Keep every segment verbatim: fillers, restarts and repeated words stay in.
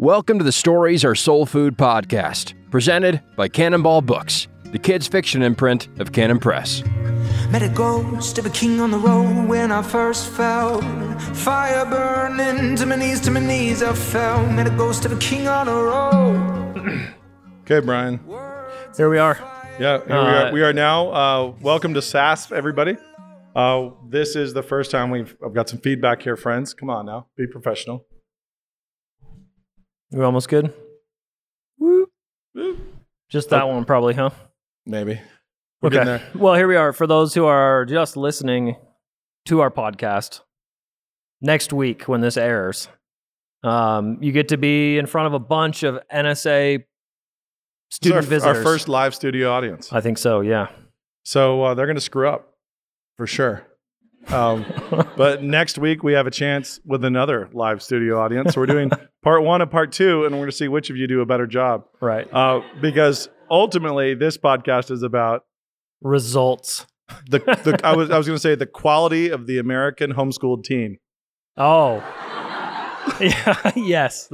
Welcome to the Stories Are Soul Food podcast, presented by Cannonball Books, the kids' fiction imprint of Cannon Press. Met a ghost of a king on the road when I first fell. Fire burning to my knees, to my knees I fell. Met a ghost of a king on the road. Okay, Brian. Here we are. Yeah, here uh, we are. We are now. Uh, welcome to S A S F, everybody. Uh, this is the first time we've I've got some feedback here, friends. Come on now, be professional. We're almost good. Woo. Woo. Just that oh. one, probably, huh? Maybe. We're okay. There. Well, here we are. For those who are just listening to our podcast, next week when this airs, um, you get to be in front of a bunch of N S A student our, visitors. Our first live studio audience. I think so. Yeah. So uh, they're going to screw up for sure. Um, but next week we have a chance with another live studio audience. So we're doing part one and part two, and we're going to see which of you do a better job. Right. Uh, because ultimately this podcast is about results. The, the I was I was going to say the quality of the American homeschooled teen. Oh. Yeah, yes.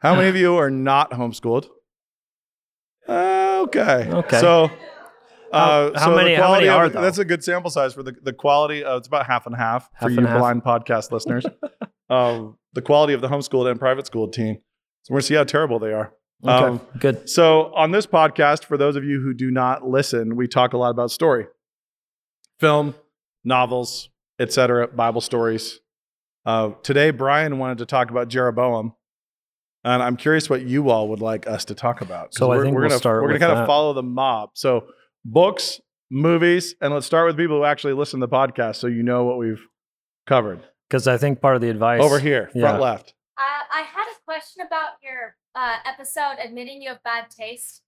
How many of you are not homeschooled? Uh, okay. Okay. So Uh, how, so how many, how many are, of, though? That's a good sample size for the, the quality. Of, it's about half and half, half for you half. Blind podcast listeners. um, the quality of the homeschooled and private school team. So we're going to see how terrible they are. Okay, um, good. So on this podcast, for those of you who do not listen, we talk a lot about story. Film, novels, et cetera, Bible stories. Uh, today, Brian wanted to talk about Jeroboam. And I'm curious what you all would like us to talk about. So we're, I think we're we'll gonna, start We're going to kind that. of follow the mob. So books, movies, and let's start with people who actually listen to the podcast so you know what we've covered. Because I think part of the advice... Over here, yeah. Front left. Uh, I had a question about your uh, episode, admitting you have bad taste.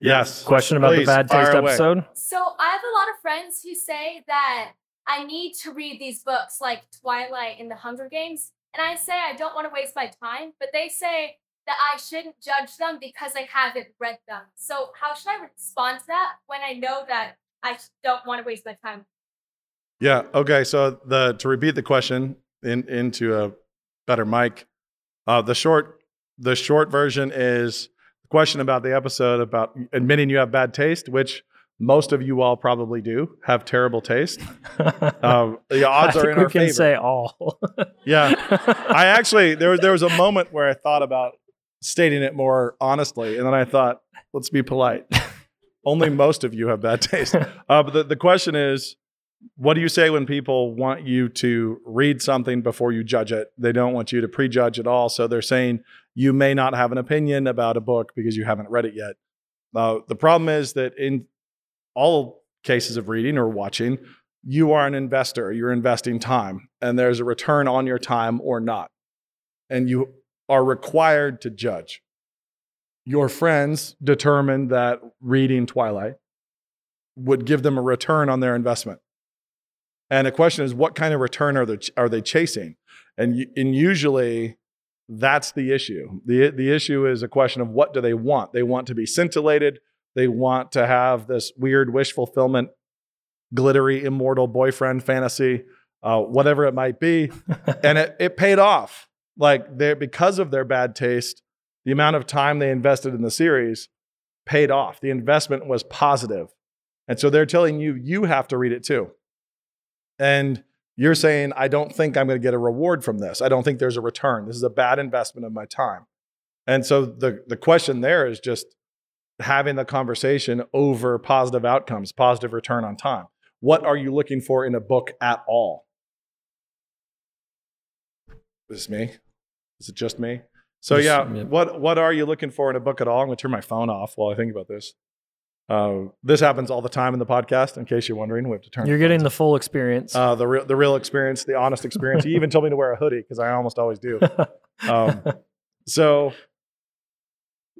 Yes. Question about Please, the bad taste episode? Away. So I have a lot of friends who say that I need to read these books like Twilight and The Hunger Games. And I say I don't want to waste my time, but they say that I shouldn't judge them because I haven't read them. So how should I respond to that when I know that I don't want to waste my time? Yeah, okay, so the to repeat the question in, into a better mic, uh, the short the short version is the question about the episode about admitting you have bad taste, which most of you all probably do have terrible taste. um, the odds I are in our favor. I think we can say all. Yeah, I actually, there, there was a moment where I thought about stating it more honestly, and then I thought, let's be polite. Only most of you have bad taste. Uh, but the, the question is, what do you say when people want you to read something before you judge it? They don't want you to prejudge at all, so they're saying you may not have an opinion about a book because you haven't read it yet. Uh, the problem is that in all cases of reading or watching, you are an investor. You're investing time, and there's a return on your time or not, and you are required to judge. Your friends determined that reading Twilight would give them a return on their investment. And the question is, what kind of return are they, are they chasing? And, and usually that's the issue. The, the issue is a question of what do they want? They want to be scintillated. They want to have this weird wish fulfillment, glittery, immortal boyfriend fantasy, uh, whatever it might be. And it, it paid off. Like, they're, because of their bad taste, the amount of time they invested in the series paid off. The investment was positive. And so they're telling you, you have to read it too. And you're saying, I don't think I'm going to get a reward from this. I don't think there's a return. This is a bad investment of my time. And so the, the question there is just having the conversation over positive outcomes, positive return on time. What are you looking for in a book at all? Is this me? Is it just me? So yeah, yeah, what what are you looking for in a book at all? I'm going to turn my phone off while I think about this. Uh, this happens all the time in the podcast, in case you're wondering. We have to turn. You're getting the full experience. Uh, the real, the real experience, the honest experience. He even told me to wear a hoodie because I almost always do. Um, so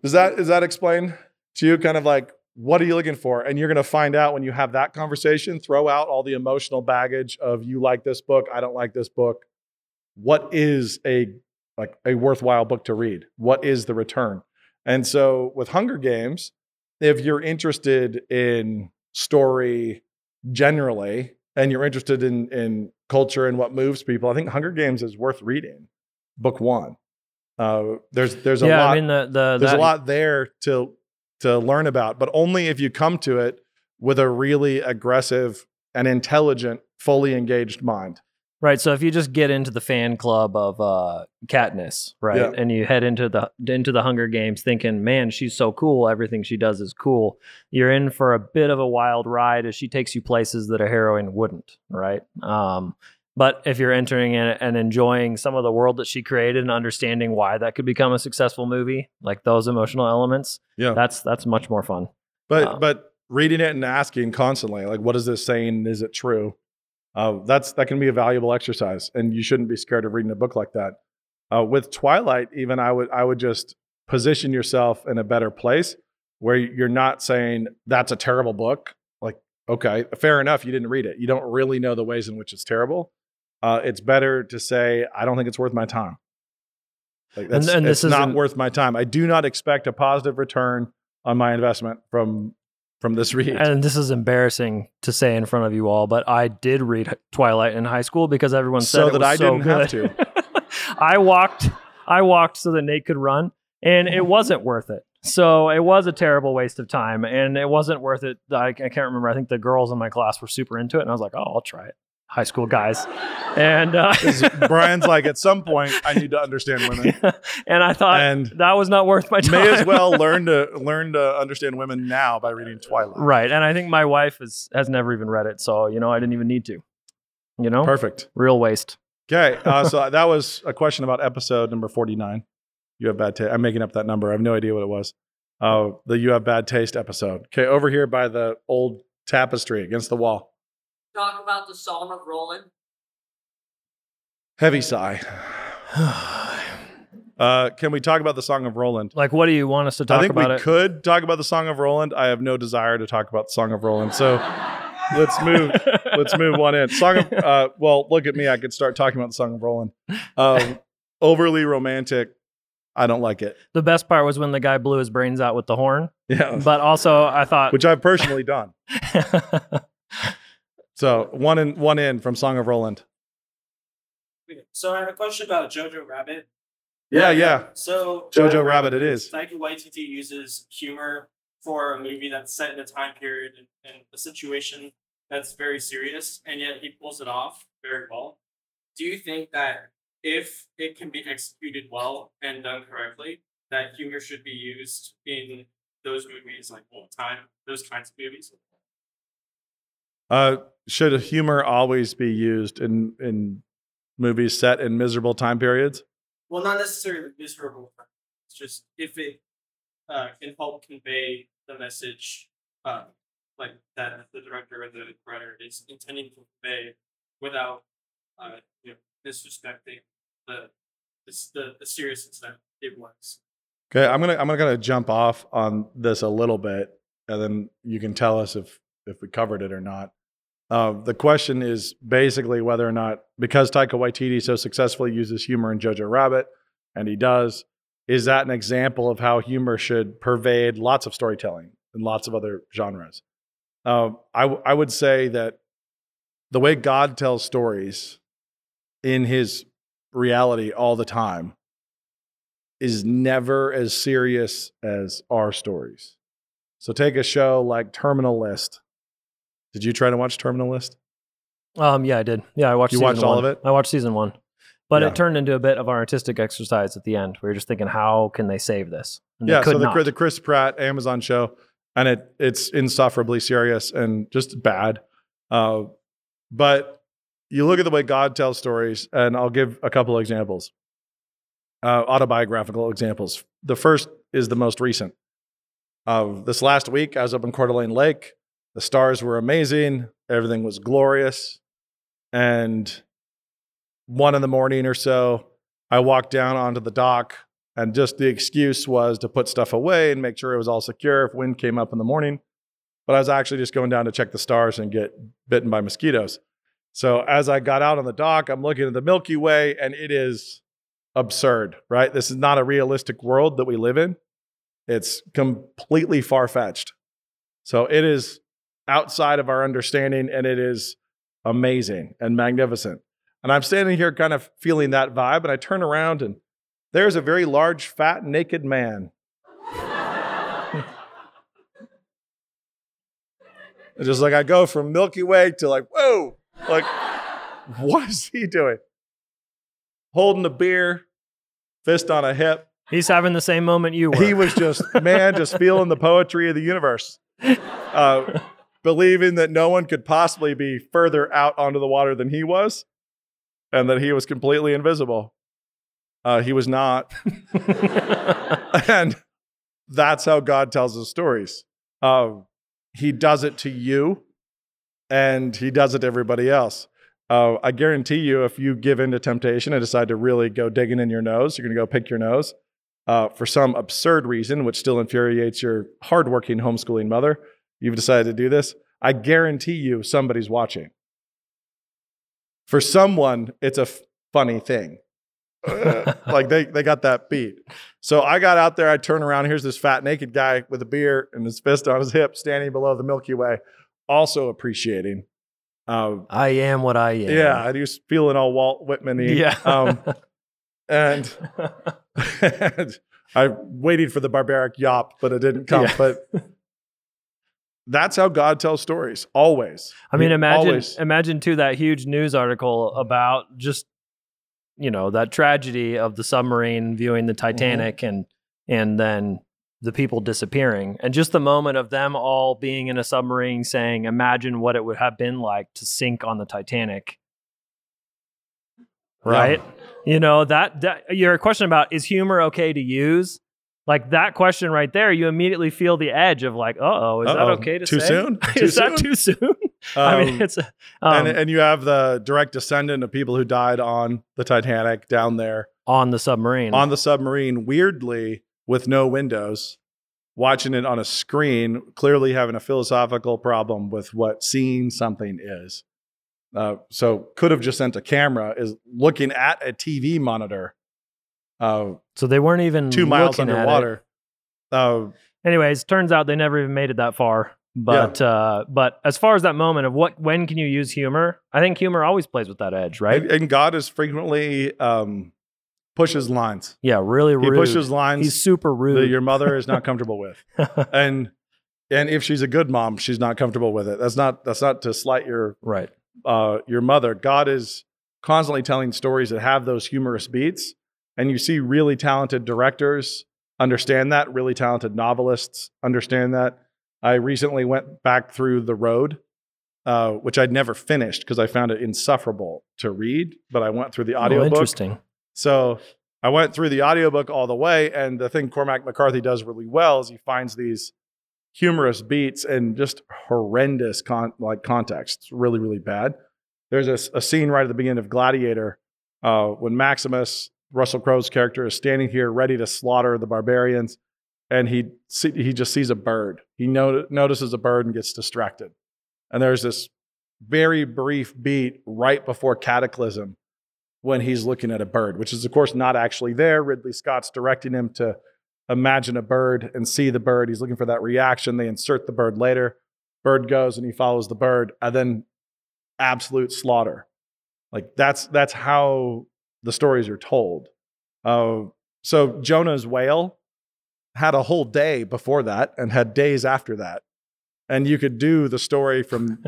does that does that explain to you kind of like what are you looking for? And you're going to find out when you have that conversation. Throw out all the emotional baggage of you like this book, I don't like this book. What is a like a worthwhile book to read? What is the return? And so with Hunger Games, if you're interested in story generally, and you're interested in, in culture and what moves people, I think Hunger Games is worth reading, book one. Uh, there's there's a yeah, lot I mean, the, the, there's that, a lot there to to learn about, but only if you come to it with a really aggressive and intelligent, fully engaged mind. Right. So if you just get into the fan club of uh, Katniss, right, yeah. and you head into the into the Hunger Games thinking, man, she's so cool. Everything she does is cool. You're in for a bit of a wild ride as she takes you places that a heroine wouldn't. Right. Um, but if you're entering in and enjoying some of the world that she created and understanding why that could become a successful movie, like those emotional elements, yeah, that's that's much more fun. But um, but reading it and asking constantly, like, what is this saying? Is it true? Uh, that's that can be a valuable exercise, and you shouldn't be scared of reading a book like that. Uh, with Twilight, even I would I would just position yourself in a better place where you're not saying that's a terrible book. Like, okay, fair enough, you didn't read it. You don't really know the ways in which it's terrible. Uh, it's better to say I don't think it's worth my time. Like that's and, and this it's not worth my time. I do not expect a positive return on my investment from. From this read. And this is embarrassing to say in front of you all, but I did read Twilight in high school because everyone said so it that was I so didn't good. Have to. I walked, I walked so that Nate could run, and it wasn't worth it. So it was a terrible waste of time, and it wasn't worth it. I, I can't remember. I think the girls in my class were super into it, and I was like, "Oh, I'll try it." High school guys, and uh, Brian's like, at some point, I need to understand women, and I thought and that was not worth my time. May as well learn to learn to understand women now by reading Twilight, right? And I think my wife has has never even read it, so you know, I didn't even need to, you know, perfect, real waste. Okay, uh, so that was a question about episode number forty-nine. You have bad taste. I'm making up that number. I have no idea what it was. Uh, the you have bad taste episode. Okay, over here by the old tapestry against the wall. Talk about the Song of Roland. Heavy sigh. uh, can we talk about the Song of Roland? Like, what do you want us to talk about? I think about we it? could talk about the Song of Roland. I have no desire to talk about the Song of Roland. So let's move. Let's move on in. Song of. Uh, well, look at me. I could start talking about the Song of Roland. Um, overly romantic. I don't like it. The best part was when the guy blew his brains out with the horn. Yeah. But also, I thought, which I've personally done. So one in one in from Song of Roland. So I have a question about Jojo Rabbit. Yeah, yeah. So Jojo, Jojo Rabbit, it is. Taika Waititi uses humor for a movie that's set in a time period and, and a situation that's very serious, and yet he pulls it off very well. Do you think that if it can be executed well and done correctly, that humor should be used in those movies, like all the time, those kinds of movies? Uh, should humor always be used in, in movies set in miserable time periods? Well, not necessarily miserable. It's just if it uh, can help convey the message uh, like that the director or the writer is intending to convey without uh, you know, disrespecting the the, the seriousness that it was. Okay, I'm gonna I'm gonna jump off on this a little bit, and then you can tell us if if we covered it or not. Uh, the question is basically whether or not, because Taika Waititi so successfully uses humor in Jojo Rabbit, and he does, is that an example of how humor should pervade lots of storytelling and lots of other genres? Uh, I, w- I would say that the way God tells stories in his reality all the time is never as serious as our stories. So take a show like Terminal List. Did you try to watch Terminal List? Um, yeah, I did. Yeah, I watched you season watched one. all of it? I watched season one. But yeah. It turned into a bit of an artistic exercise at the end. We were just thinking, how can they save this? And yeah, they could so the, not. the Chris Pratt Amazon show, and it it's insufferably serious and just bad. Uh, but you look at the way God tells stories, and I'll give a couple of examples, uh, autobiographical examples. The first is the most recent. Uh, this last week, I was up in Coeur d'Alene Lake. The stars were amazing. Everything was glorious. And one in the morning or so, I walked down onto the dock, and just the excuse was to put stuff away and make sure it was all secure if wind came up in the morning. But I was actually just going down to check the stars and get bitten by mosquitoes. So as I got out on the dock, I'm looking at the Milky Way, and it is absurd, right? This is not a realistic world that we live in. It's completely far-fetched. So it is outside of our understanding, and it is amazing and magnificent. And I'm standing here kind of feeling that vibe, and I turn around and There's a very large, fat, naked man. Just like I go from Milky Way to like, whoa, like, what is he doing? Holding a beer, fist on a hip. He's having the same moment you were. He was just, man, just feeling the poetry of the universe. Uh, believing that no one could possibly be further out onto the water than he was, and that he was completely invisible. Uh, he was not. And that's how God tells his stories. Uh, he does it to you, and he does it to everybody else. Uh, I guarantee you, if you give in to temptation and decide to really go digging in your nose, you're going to go pick your nose uh, for some absurd reason, which still infuriates your hardworking homeschooling mother. You've decided to do this. I guarantee you somebody's watching. For someone, it's a f- funny thing. Like they, they got that beat. So I got out there, I turn around, here's this fat naked guy with a beer and his fist on his hip, standing below the Milky Way, also appreciating. Um, I am what I am. Yeah, I was feeling all Walt Whitman-y. Yeah. Um, and, and I waited for the barbaric yawp, but it didn't come. Yeah. But that's how God tells stories, always. I mean, imagine, always. imagine too, that huge news article about just, you know, that tragedy of the submarine viewing the Titanic, mm-hmm. and and then the people disappearing. And just the moment of them all being in a submarine saying, imagine what it would have been like to sink on the Titanic. Right? Yeah. You know, that, that your question about is humor okay to use? Like that question right there, you immediately feel the edge of like, uh-oh, is uh-oh. that okay to too say? Soon? Too is soon? That too soon? Um, I mean, it's... Um, and, and you have the direct descendant of people who died on the Titanic down there. On the submarine. On the submarine, weirdly, with no windows, watching it on a screen, clearly having a philosophical problem with what seeing something is. Uh, so could have just sent a camera, is looking at a T V monitor. Uh, so they weren't even two miles underwater. Uh, Anyways, turns out they never even made it that far. But yeah. uh, but as far as that moment of what, when can you use humor? I think humor always plays with that edge, right? And, and God is frequently um, pushes lines. Yeah, really rude. He pushes lines. He's super rude. That your mother is not comfortable with, and and if she's a good mom, she's not comfortable with it. That's not that's not to slight your right uh, your mother. God is constantly telling stories that have those humorous beats. And you see really talented directors understand that, really talented novelists understand that. I recently went back through The Road, uh, which I'd never finished because I found it insufferable to read, but I went through the audiobook. Oh, interesting. So I went through the audiobook all the way, and the thing Cormac McCarthy does really well is he finds these humorous beats and just horrendous con- like context. It's really, really bad. There's a, a scene right at the beginning of Gladiator uh, when Maximus, Russell Crowe's character, is standing here ready to slaughter the barbarians, and he see, he just sees a bird. He not, notices a bird and gets distracted. And there's this very brief beat right before Cataclysm when he's looking at a bird, which is, of course, not actually there. Ridley Scott's directing him to imagine a bird and see the bird. He's looking for that reaction. They insert the bird later. Bird goes, and he follows the bird, and then absolute slaughter. Like, that's that's how... the stories are told. Uh, so Jonah's whale had a whole day before that and had days after that. And you could do the story from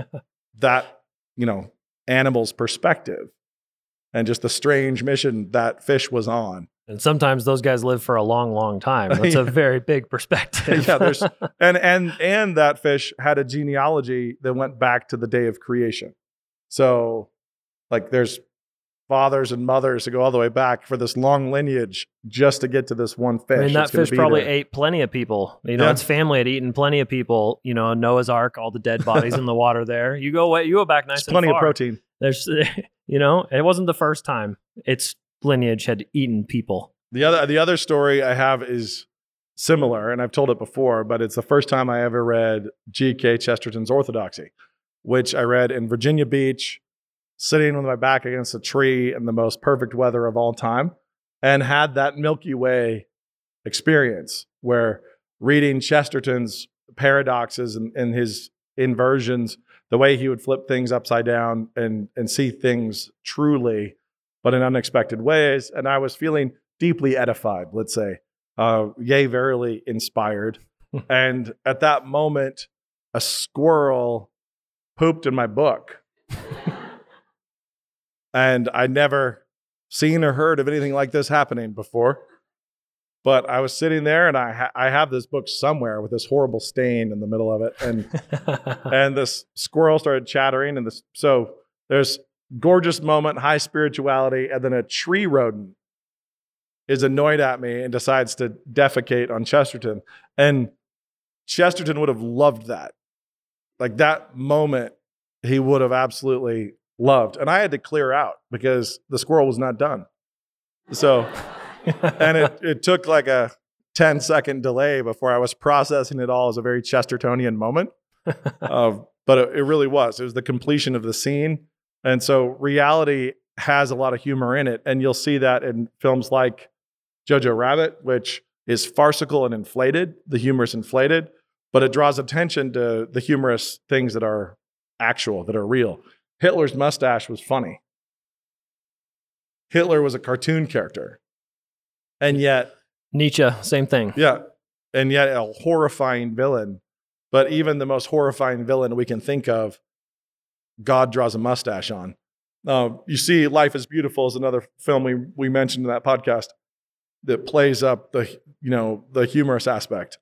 that, you know, animal's perspective and just the strange mission that fish was on. And sometimes those guys live for a long, long time. That's yeah. a very big perspective. yeah, there's and and and that fish had a genealogy that went back to the day of creation. So like there's fathers and mothers to go all the way back for this long lineage just to get to this one fish. I mean, that fish probably there. ate plenty of people. You know, yeah. Its family had eaten plenty of people. You know, Noah's Ark, all the dead bodies in the water there. You go away, you go back nice it's and plenty far. Of protein. There's, you know, it wasn't the first time its lineage had eaten people. The other, the other story I have is similar, and I've told it before, but it's the first time I ever read G K Chesterton's Orthodoxy, which I read in Virginia Beach, sitting with my back against a tree in the most perfect weather of all time, and had that Milky Way experience where reading Chesterton's paradoxes and, and his inversions, the way he would flip things upside down and, and see things truly, but in unexpected ways. And I was feeling deeply edified, let's say, uh, yea, verily inspired. And at that moment, a squirrel pooped in my book. And I'd never seen or heard of anything like this happening before. But I was sitting there, and I ha- I have this book somewhere with this horrible stain in the middle of it. And and this squirrel started chattering. And this, so there's gorgeous moment, high spirituality. And then a tree rodent is annoyed at me and decides to defecate on Chesterton. And Chesterton would have loved that. Like that moment, he would have absolutely loved. And I had to clear out because the squirrel was not done. So, and it, it took like a ten second delay before I was processing it all as a very Chestertonian moment. Uh, but it, it really was. It was the completion of the scene. And so reality has a lot of humor in it. And you'll see that in films like Jojo Rabbit, which is farcical and inflated. The humor is inflated, but it draws attention to the humorous things that are actual, that are real. Hitler's mustache was funny. Hitler was a cartoon character. And yet... Nietzsche, same thing. Yeah. And yet a horrifying villain. But even the most horrifying villain we can think of, God draws a mustache on. Uh, you see Life is Beautiful is another film we, we mentioned in that podcast that plays up the, you know, the humorous aspect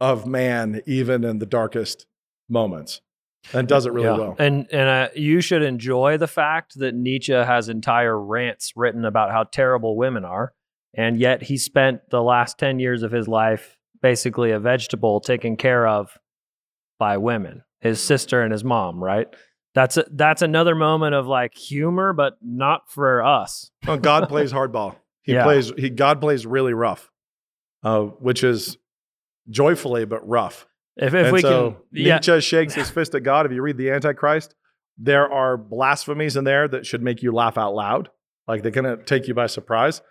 of man, even in the darkest moments. And does it really yeah. well. And and uh, you should enjoy the fact that Nietzsche has entire rants written about how terrible women are, and yet he spent the last ten years of his life basically a vegetable taken care of by women, his sister and his mom, right? That's a, that's another moment of like humor, but not for us. Well, God plays hardball. He yeah. plays. He God plays really rough, uh, which is joyfully but rough. If, if we so can, Nietzsche yeah. shakes his fist at God. If you read The Antichrist, there are blasphemies in there that should make you laugh out loud. Like they're going to take you by surprise.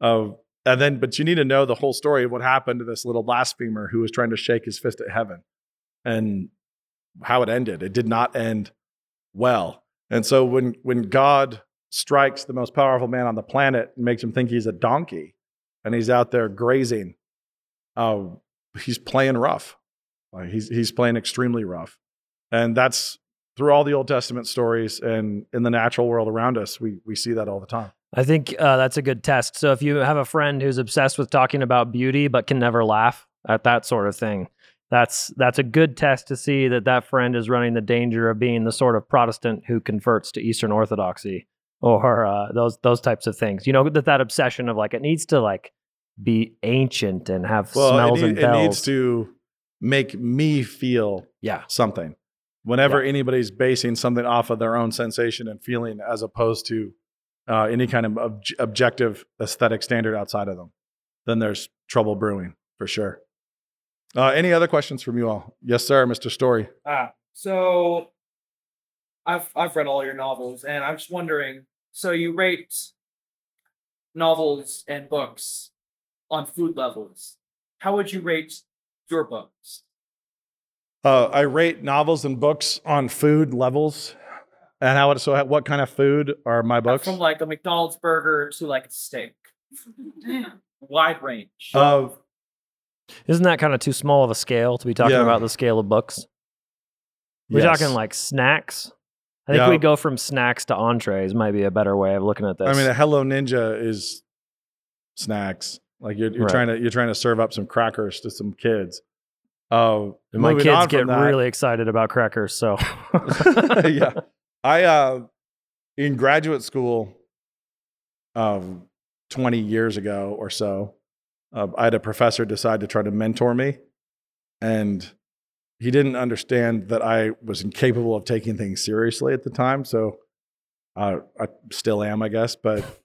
Uh, and then, but you need to know the whole story of what happened to this little blasphemer who was trying to shake his fist at heaven and how it ended. It did not end well. And so when, when God strikes the most powerful man on the planet and makes him think he's a donkey and he's out there grazing, uh, he's playing rough. Like he's he's playing extremely rough. And that's through all the Old Testament stories and in the natural world around us, we we see that all the time. I think uh, that's a good test. So if you have a friend who's obsessed with talking about beauty but can never laugh at that sort of thing, that's that's a good test to see that that friend is running the danger of being the sort of Protestant who converts to Eastern Orthodoxy or uh, those those types of things. You know, that that obsession of like, it needs to like be ancient and have well, smells it, and bells. It needs to... make me feel yeah. something. Whenever yeah. anybody's basing something off of their own sensation and feeling as opposed to uh, any kind of ob- objective aesthetic standard outside of them, then there's trouble brewing for sure. Uh, any other questions from you all? Yes, sir, Mister Story. Ah, so I've I've read all your novels, and I'm just wondering, so you rate novels and books on food levels. How would you rate your books? Uh, I rate novels and books on food levels. And how? So what kind of food are my books? From like a McDonald's burger to like a steak. Wide range. Uh, Isn't that kind of too small of a scale to be talking yeah. about the scale of books? We're yes. talking like snacks. I think yeah. we go from snacks to entrees might be a better way of looking at this. I mean, a Hello Ninja is snacks. Like you're, you're right. trying to you're trying to serve up some crackers to some kids. Oh, uh, my kids get that, really excited about crackers. So, yeah, I uh, in graduate school, um, twenty years ago or so, uh, I had a professor decide to try to mentor me, and he didn't understand that I was incapable of taking things seriously at the time. So, uh, I still am, I guess, but.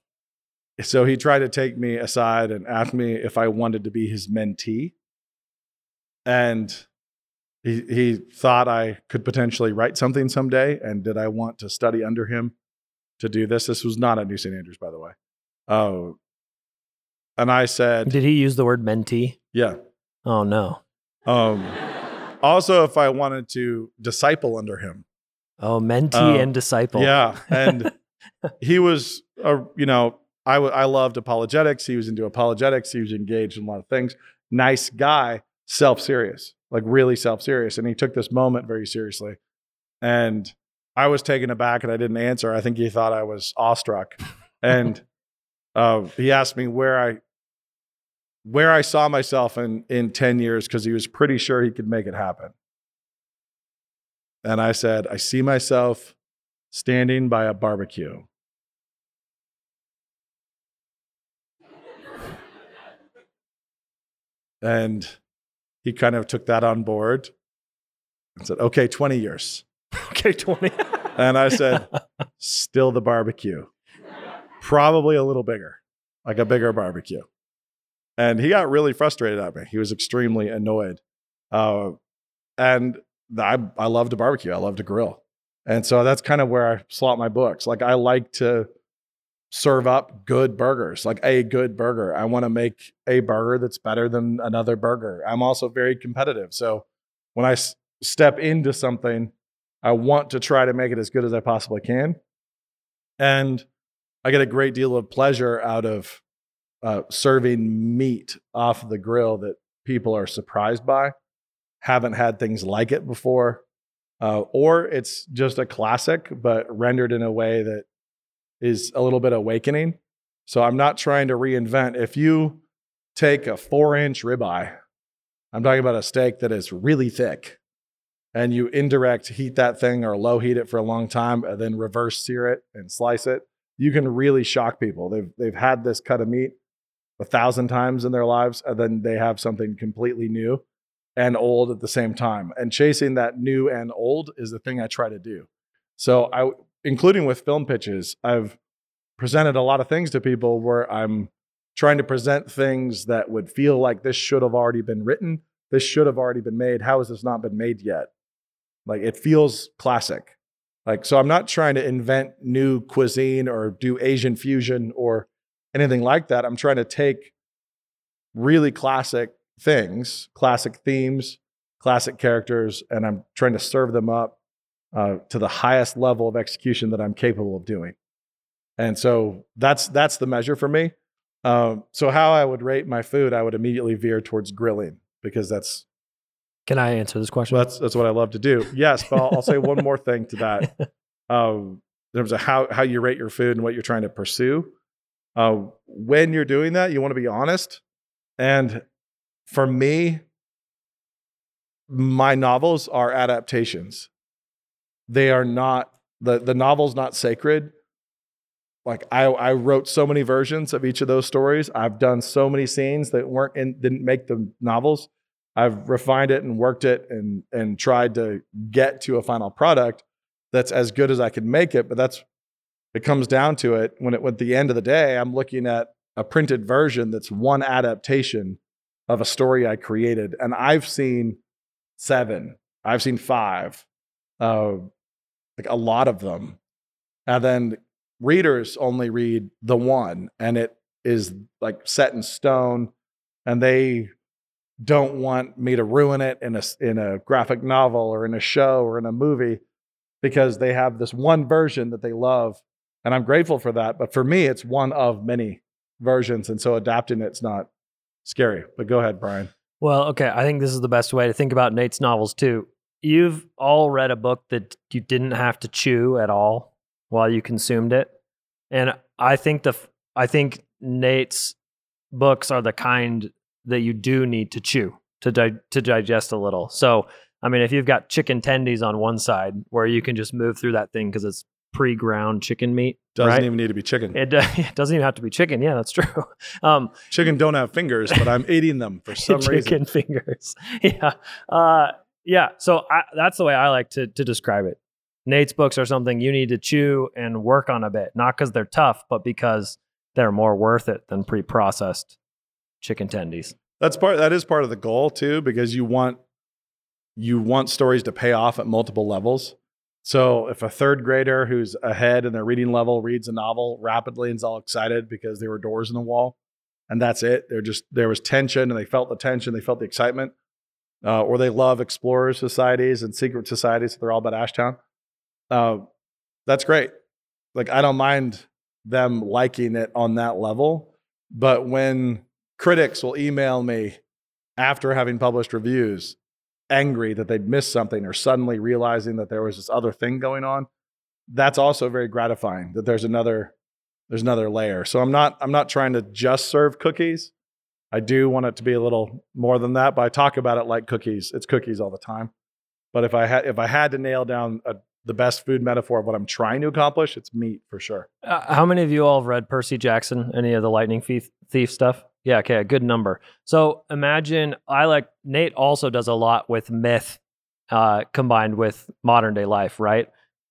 So he tried to take me aside and ask me if I wanted to be his mentee. And he he thought I could potentially write something someday. And did I want to study under him to do this? This was not at New Saint Andrews, by the way. Oh, and I said... Did he use the word mentee? Yeah. Oh, no. Um, also, if I wanted to disciple under him. Oh, mentee um, and disciple. Yeah. And he was, a, you know... I, w- I loved apologetics. He was into apologetics. He was engaged in a lot of things. Nice guy, self-serious, like really self-serious. And he took this moment very seriously. And I was taken aback and I didn't answer. I think he thought I was awestruck. And uh, he asked me where I where I saw myself in, in ten years, because he was pretty sure he could make it happen. And I said, I see myself standing by a barbecue. And he kind of took that on board and said, okay, twenty years. Okay, twenty. And I said, still the barbecue. Probably a little bigger, like a bigger barbecue. And he got really frustrated at me. He was extremely annoyed. Uh, and I, I love to barbecue. I love to grill. And so that's kind of where I slot my books. Like I like to serve up good burgers, like a good burger. I want to make a burger that's better than another burger. I'm also very competitive. So when I s- step into something, I want to try to make it as good as I possibly can. And I get a great deal of pleasure out of uh, serving meat off the grill that people are surprised by, haven't had things like it before, uh, or it's just a classic, but rendered in a way that is a little bit awakening. So I'm not trying to reinvent. If you take a four inch ribeye, I'm talking about a steak that is really thick, and you indirect heat that thing or low heat it for a long time and then reverse sear it and slice it, you can really shock people. They've, they've had this cut of meat a thousand times in their lives, and then they have something completely new and old at the same time. And chasing that new and old is the thing I try to do. So I, including with film pitches, I've presented a lot of things to people where I'm trying to present things that would feel like this should have already been written. This should have already been made. How has this not been made yet? Like, it feels classic. Like, so I'm not trying to invent new cuisine or do Asian fusion or anything like that. I'm trying to take really classic things, classic themes, classic characters, and I'm trying to serve them up Uh, to the highest level of execution that I'm capable of doing. And so that's that's the measure for me. Um, so how I would rate my food, I would immediately veer towards grilling, because that's... Can I answer this question? Well, that's that's what I love to do. Yes, but I'll, I'll say one more thing to that. Um, in terms of how, how you rate your food and what you're trying to pursue. Uh, when you're doing that, you want to be honest. And for me, my novels are adaptations. They are not, the, the novel's not sacred. Like I, I wrote so many versions of each of those stories. I've done so many scenes that weren't in, didn't make the novels. I've refined it and worked it and, and tried to get to a final product that's as good as I could make it. But that's, it comes down to it. When it, at the end of the day, I'm looking at a printed version that's one adaptation of a story I created. And I've seen seven, I've seen five. Uh, like a lot of them. And then readers only read the one, and it is like set in stone, and they don't want me to ruin it in a, in a graphic novel or in a show or in a movie, because they have this one version that they love. And I'm grateful for that. But for me, it's one of many versions. And so adapting it's not scary, but go ahead, Brian. Well, okay. I think this is the best way to think about Nate's novels too. You've all read a book that you didn't have to chew at all while you consumed it. And I think the I think Nate's books are the kind that you do need to chew to di- to digest a little. So, I mean, if you've got chicken tendies on one side where you can just move through that thing because it's pre-ground chicken meat. Doesn't right? even need to be chicken. It, uh, it doesn't even have to be chicken. Yeah, that's true. Um, chicken don't have fingers, but I'm eating them for some chicken reason. Chicken fingers. Yeah. Uh, Yeah, so I, that's the way I like to to describe it. Nate's books are something you need to chew and work on a bit, not because they're tough, but because they're more worth it than pre-processed chicken tendies. That's part. That is part of the goal too, because you want you want stories to pay off at multiple levels. So if a third grader who's ahead in their reading level reads a novel rapidly and is all excited because there were doors in the wall, and that's it, they're just there was tension and they felt the tension, they felt the excitement. Uh, or they love explorer societies and secret societies. They're all about Ashtown. Uh, that's great. Like, I don't mind them liking it on that level. But when critics will email me after having published reviews, angry that they'd missed something or suddenly realizing that there was this other thing going on, that's also very gratifying that there's another there's another layer. So I'm not I'm not trying to just serve cookies. I do want it to be a little more than that, but I talk about it like cookies. It's cookies all the time. But if I had if I had to nail down a, the best food metaphor of what I'm trying to accomplish, it's meat for sure. Uh, how many of you all have read Percy Jackson, any of the Lightning Thief, thief stuff? Yeah, okay, a good number. So imagine, I like, Nate also does a lot with myth uh, combined with modern day life, right?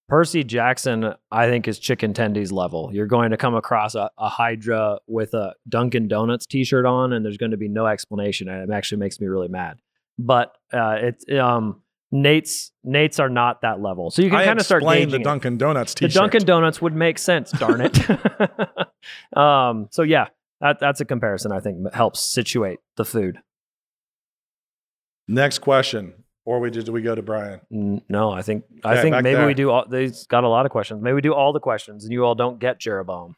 Percy Jackson, I think, is chicken tendies level. You're going to come across a, a Hydra with a Dunkin' Donuts t-shirt on, and there's going to be no explanation. And it actually makes me really mad. But uh, it's... Um, Nate's Nate's are not that level. So you can kind of start gauging the Dunkin' Donuts t-shirt. The Dunkin' Donuts would make sense, darn it. um, so yeah, that, that's a comparison I think that helps situate the food. Next question. Or we did we go to Brian? No, I think yeah, I think maybe there. we do all they've got a lot of questions. Maybe we do all the questions and you all don't get Jeroboam.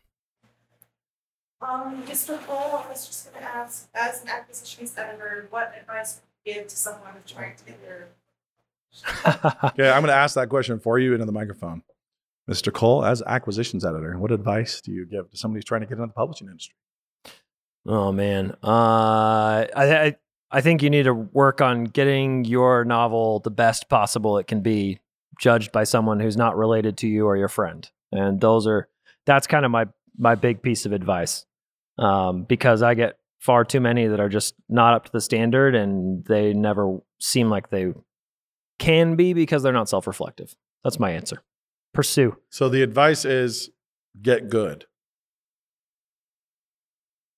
Um, Mister Cole, I was just gonna ask, as an acquisition senator, what advice would you give to someone who's trying to get their Okay, I'm going to ask that question for you into the microphone. Mister Cole, as acquisitions editor, what advice do you give to somebody who's trying to get into the publishing industry? Oh, man. Uh, I, I I think you need to work on getting your novel the best possible it can be, judged by someone who's not related to you or your friend. And those are that's kind of my, my big piece of advice, um, because I get far too many that are just not up to the standard, and they never seem like they can be because they're not self-reflective. That's my answer. Pursue. So the advice is get good.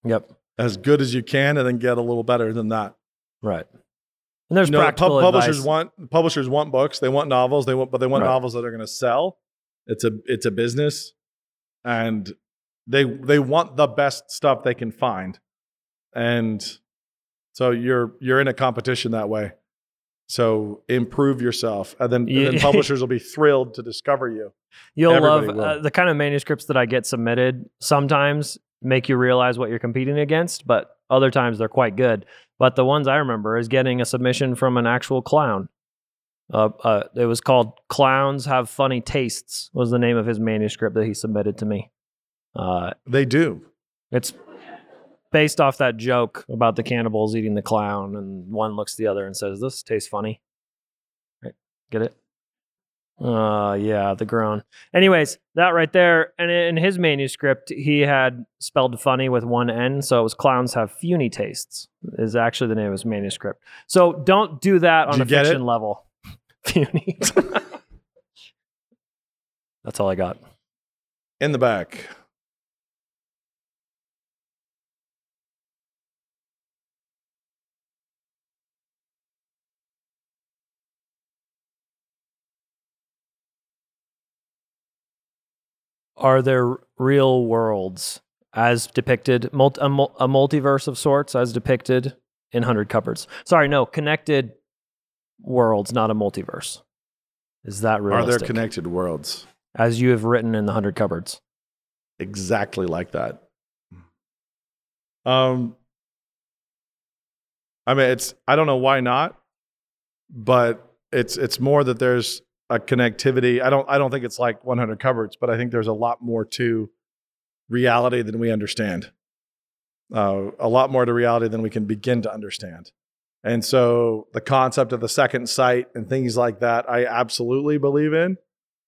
Yep. As good as you can, and then get a little better than that. Right. And there's you know, practical pub- publishers advice. want publishers want books, they want novels, they want but they want right. novels that are going to sell. It's a it's a business, and they they want the best stuff they can find. And so you're you're in a competition that way. So improve yourself, and then, and then publishers will be thrilled to discover you. You'll Everybody love uh, the kind of manuscripts that I get submitted sometimes make you realize what you're competing against, but other times they're quite good. But the ones I remember is getting a submission from an actual clown. Uh, uh, it was called Clowns Have Funny Tastes was the name of his manuscript that he submitted to me. Uh, they do. It's based off that joke about the cannibals eating the clown, and one looks at the other and says, "This tastes funny." Right? Get it? Uh, yeah, the groan. Anyways, that right there. And in his manuscript, he had spelled funny with one N, so it was Clowns Have Funny Tastes is actually the name of his manuscript. So don't do that on a fiction it? level. Funny. That's all I got. In the back. Are there real worlds as depicted, multi, a, mul- a multiverse of sorts as depicted in one hundred Cupboards? Sorry, no, connected worlds, not a multiverse. Is that realistic? Are there connected worlds? As you have written in the one hundred Cupboards. Exactly like that. Um, I mean, it's, I don't know why not, but it's, it's more that there's a connectivity. I don't I don't think it's like one hundred Cupboards, but I think there's a lot more to reality than we understand. Uh, a lot more to reality than we can begin to understand. And so the concept of the second sight and things like that, I absolutely believe in.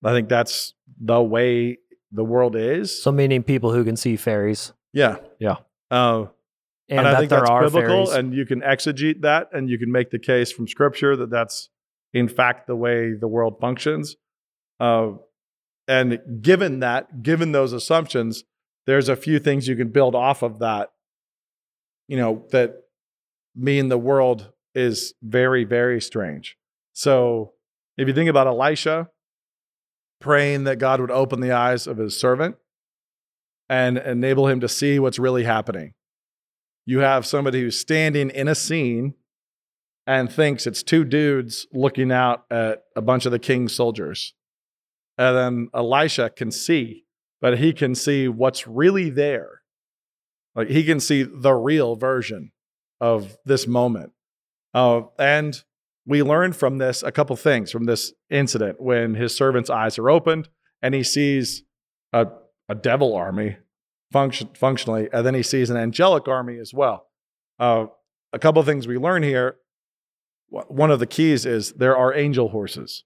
I think that's the way the world is. So meaning people who can see fairies. Yeah. Yeah. Uh, and, and that I think there that's are biblical fairies. And you can exegete that, and you can make the case from scripture that that's in fact the way the world functions. Uh, and given that, given those assumptions, there's a few things you can build off of that, you know, that mean the world is very, very strange. So if you think about Elisha praying that God would open the eyes of his servant and enable him to see what's really happening. You have somebody who's standing in a scene and thinks it's two dudes looking out at a bunch of the king's soldiers. And then Elisha can see but he can see what's really there. Like he can see the real version of this moment. Uh, and we learn from this a couple things from this incident when his servant's eyes are opened and he sees a, a devil army function, functionally, and then he sees an angelic army as well. Uh, a couple of things we learn here. One of the keys is there are angel horses.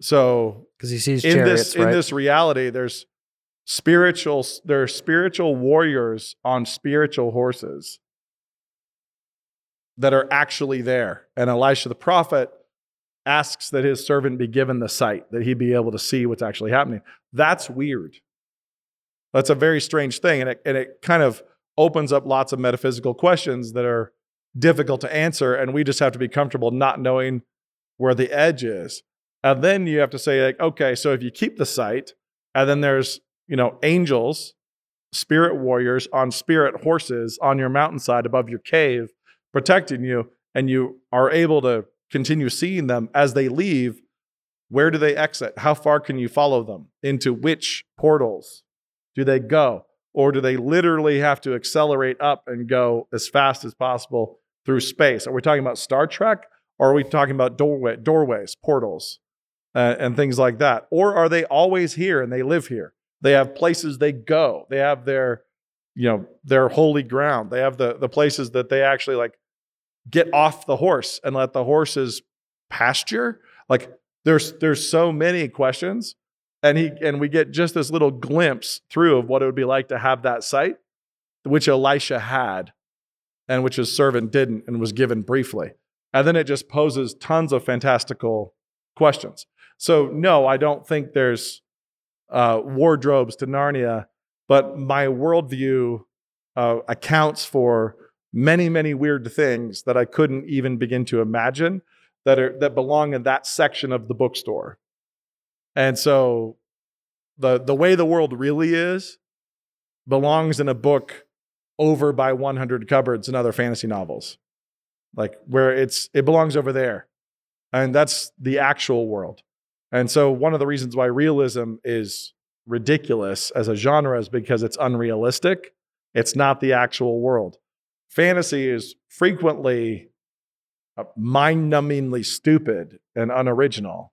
So, because he sees in chariots, this right? in this reality, there's spiritual there are spiritual warriors on spiritual horses that are actually there. And Elisha the prophet asks that his servant be given the sight, that he be able to see what's actually happening. That's weird. That's a very strange thing, and it and it kind of opens up lots of metaphysical questions that are difficult to answer, and we just have to be comfortable not knowing where the edge is. And then you have to say, like, okay, so if you keep the sight, and then there's, you know, angels, spirit warriors on spirit horses on your mountainside above your cave protecting you, and you are able to continue seeing them as they leave, where do they exit? How far can you follow them? Into which portals do they go? Or do they literally have to accelerate up and go as fast as possible through space? Are we talking about Star Trek? Or are we talking about doorway, doorways, portals, uh, and things like that? Or are they always here and they live here? They have places they go. They have their, you know, their holy ground. They have the, the places that they actually like get off the horse and let the horses pasture. Like there's there's so many questions. And he and we get just this little glimpse through of what it would be like to have that sight, which Elisha had and which his servant didn't and was given briefly. And then it just poses tons of fantastical questions. So no, I don't think there's uh, wardrobes to Narnia, but my worldview uh, accounts for many, many weird things that I couldn't even begin to imagine that are that belong in that section of the bookstore. And so the the way the world really is belongs in a book over by one hundred Cupboards and other fantasy novels. Like where it's it belongs over there. And that's the actual world. And so one of the reasons why realism is ridiculous as a genre is because it's unrealistic. It's not the actual world. Fantasy is frequently mind-numbingly stupid and unoriginal.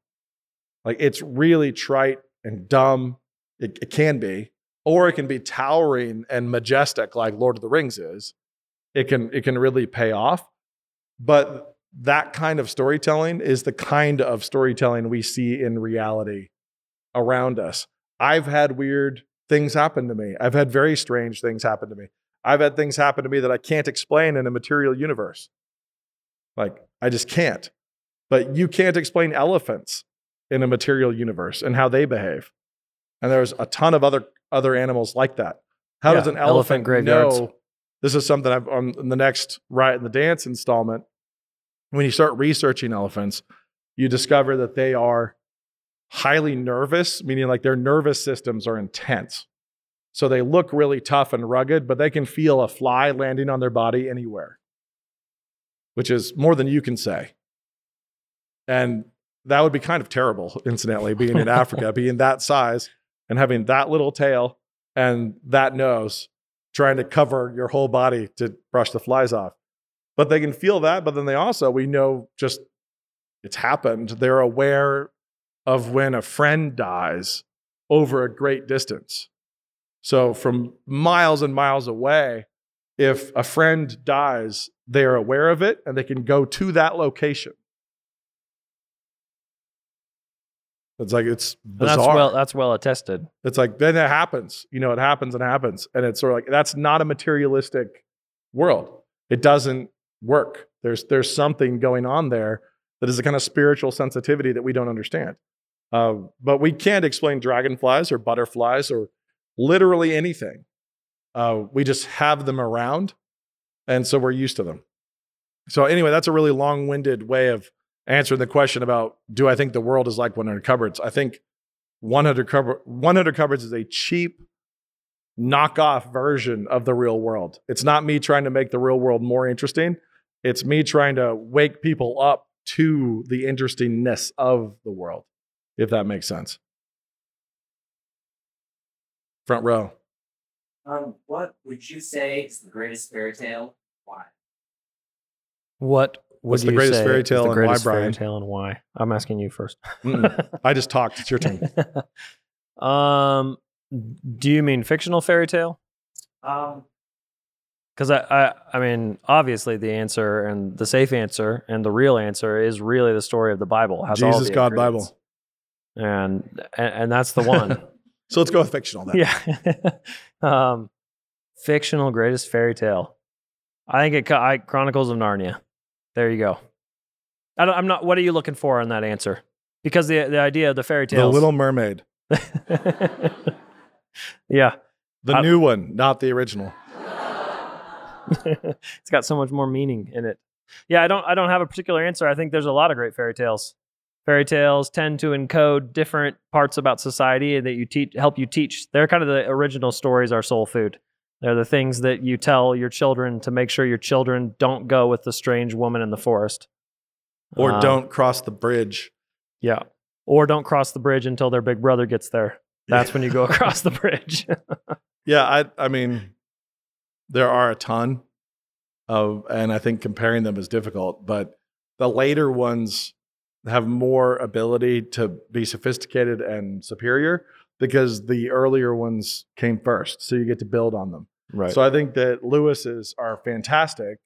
Like it's really trite and dumb. It, it can be, or it can be towering and majestic like Lord of the Rings is. It can, it can really pay off. But that kind of storytelling is the kind of storytelling we see in reality around us. I've had weird things happen to me. I've had very strange things happen to me. I've had things happen to me that I can't explain in a material universe. Like I just can't, but you can't explain elephants in a material universe and how they behave. And there's a ton of other other animals like that. How yeah, does an elephant, elephant know? This is something I've on in the next Riot in the Dance installment. When you start researching elephants, you discover that they are highly nervous, meaning like their nervous systems are intense. So they look really tough and rugged, but they can feel a fly landing on their body anywhere, which is more than you can say. And that would be kind of terrible, incidentally, being in Africa, being that size and having that little tail and that nose, trying to cover your whole body to brush the flies off. But they can feel that, but then they also, we know just it's happened. They're aware of when a friend dies over a great distance. So from miles and miles away, if a friend dies, they are aware of it and they can go to that location. It's like, it's bizarre. That's well, that's well attested. It's like, then it happens, you know, it happens and happens. And it's sort of like, that's not a materialistic world. It doesn't work. There's, there's something going on there that is a kind of spiritual sensitivity that we don't understand. Uh, but we can't explain dragonflies or butterflies or literally anything. Uh, we just have them around. And so we're used to them. So anyway, that's a really long-winded way of answering the question about, do I think the world is like one hundred Cupboards? I think one hundred, cupboard, one hundred Cupboards is a cheap knockoff version of the real world. It's not me trying to make the real world more interesting. It's me trying to wake people up to the interestingness of the world, if that makes sense. Front row. Um, what would you say is the greatest fairy tale? Why? What was the greatest fairy tale and why, Brian? Tale and why? I'm asking you first. I just talked. It's your turn. um, do you mean fictional fairy tale? Um, because I, I, I mean, obviously the answer and the safe answer and the real answer is really the story of the Bible. Has Jesus, all the God, Bible, and, and and that's the one. So let's go with fictional then. Yeah. um, fictional greatest fairy tale. I think it I, Chronicles of Narnia. There you go. I don't, I'm not. What are you looking for on that answer? Because the the idea of the fairy tales. The Little Mermaid. Yeah. The I, new one, not the original. It's got so much more meaning in it. Yeah, I don't. I don't have a particular answer. I think there's a lot of great fairy tales. Fairy tales tend to encode different parts about society that you teach, help you teach. They're kind of the original stories are soul food. They're the things that you tell your children to make sure your children don't go with the strange woman in the forest. Or um, don't cross the bridge. Yeah. Or don't cross the bridge until their big brother gets there. That's when you go across the bridge. Yeah, I I mean, there are a ton of, and I think comparing them is difficult, but the later ones have more ability to be sophisticated and superior because the earlier ones came first. So you get to build on them. Right. So I think that Lewis's are fantastic.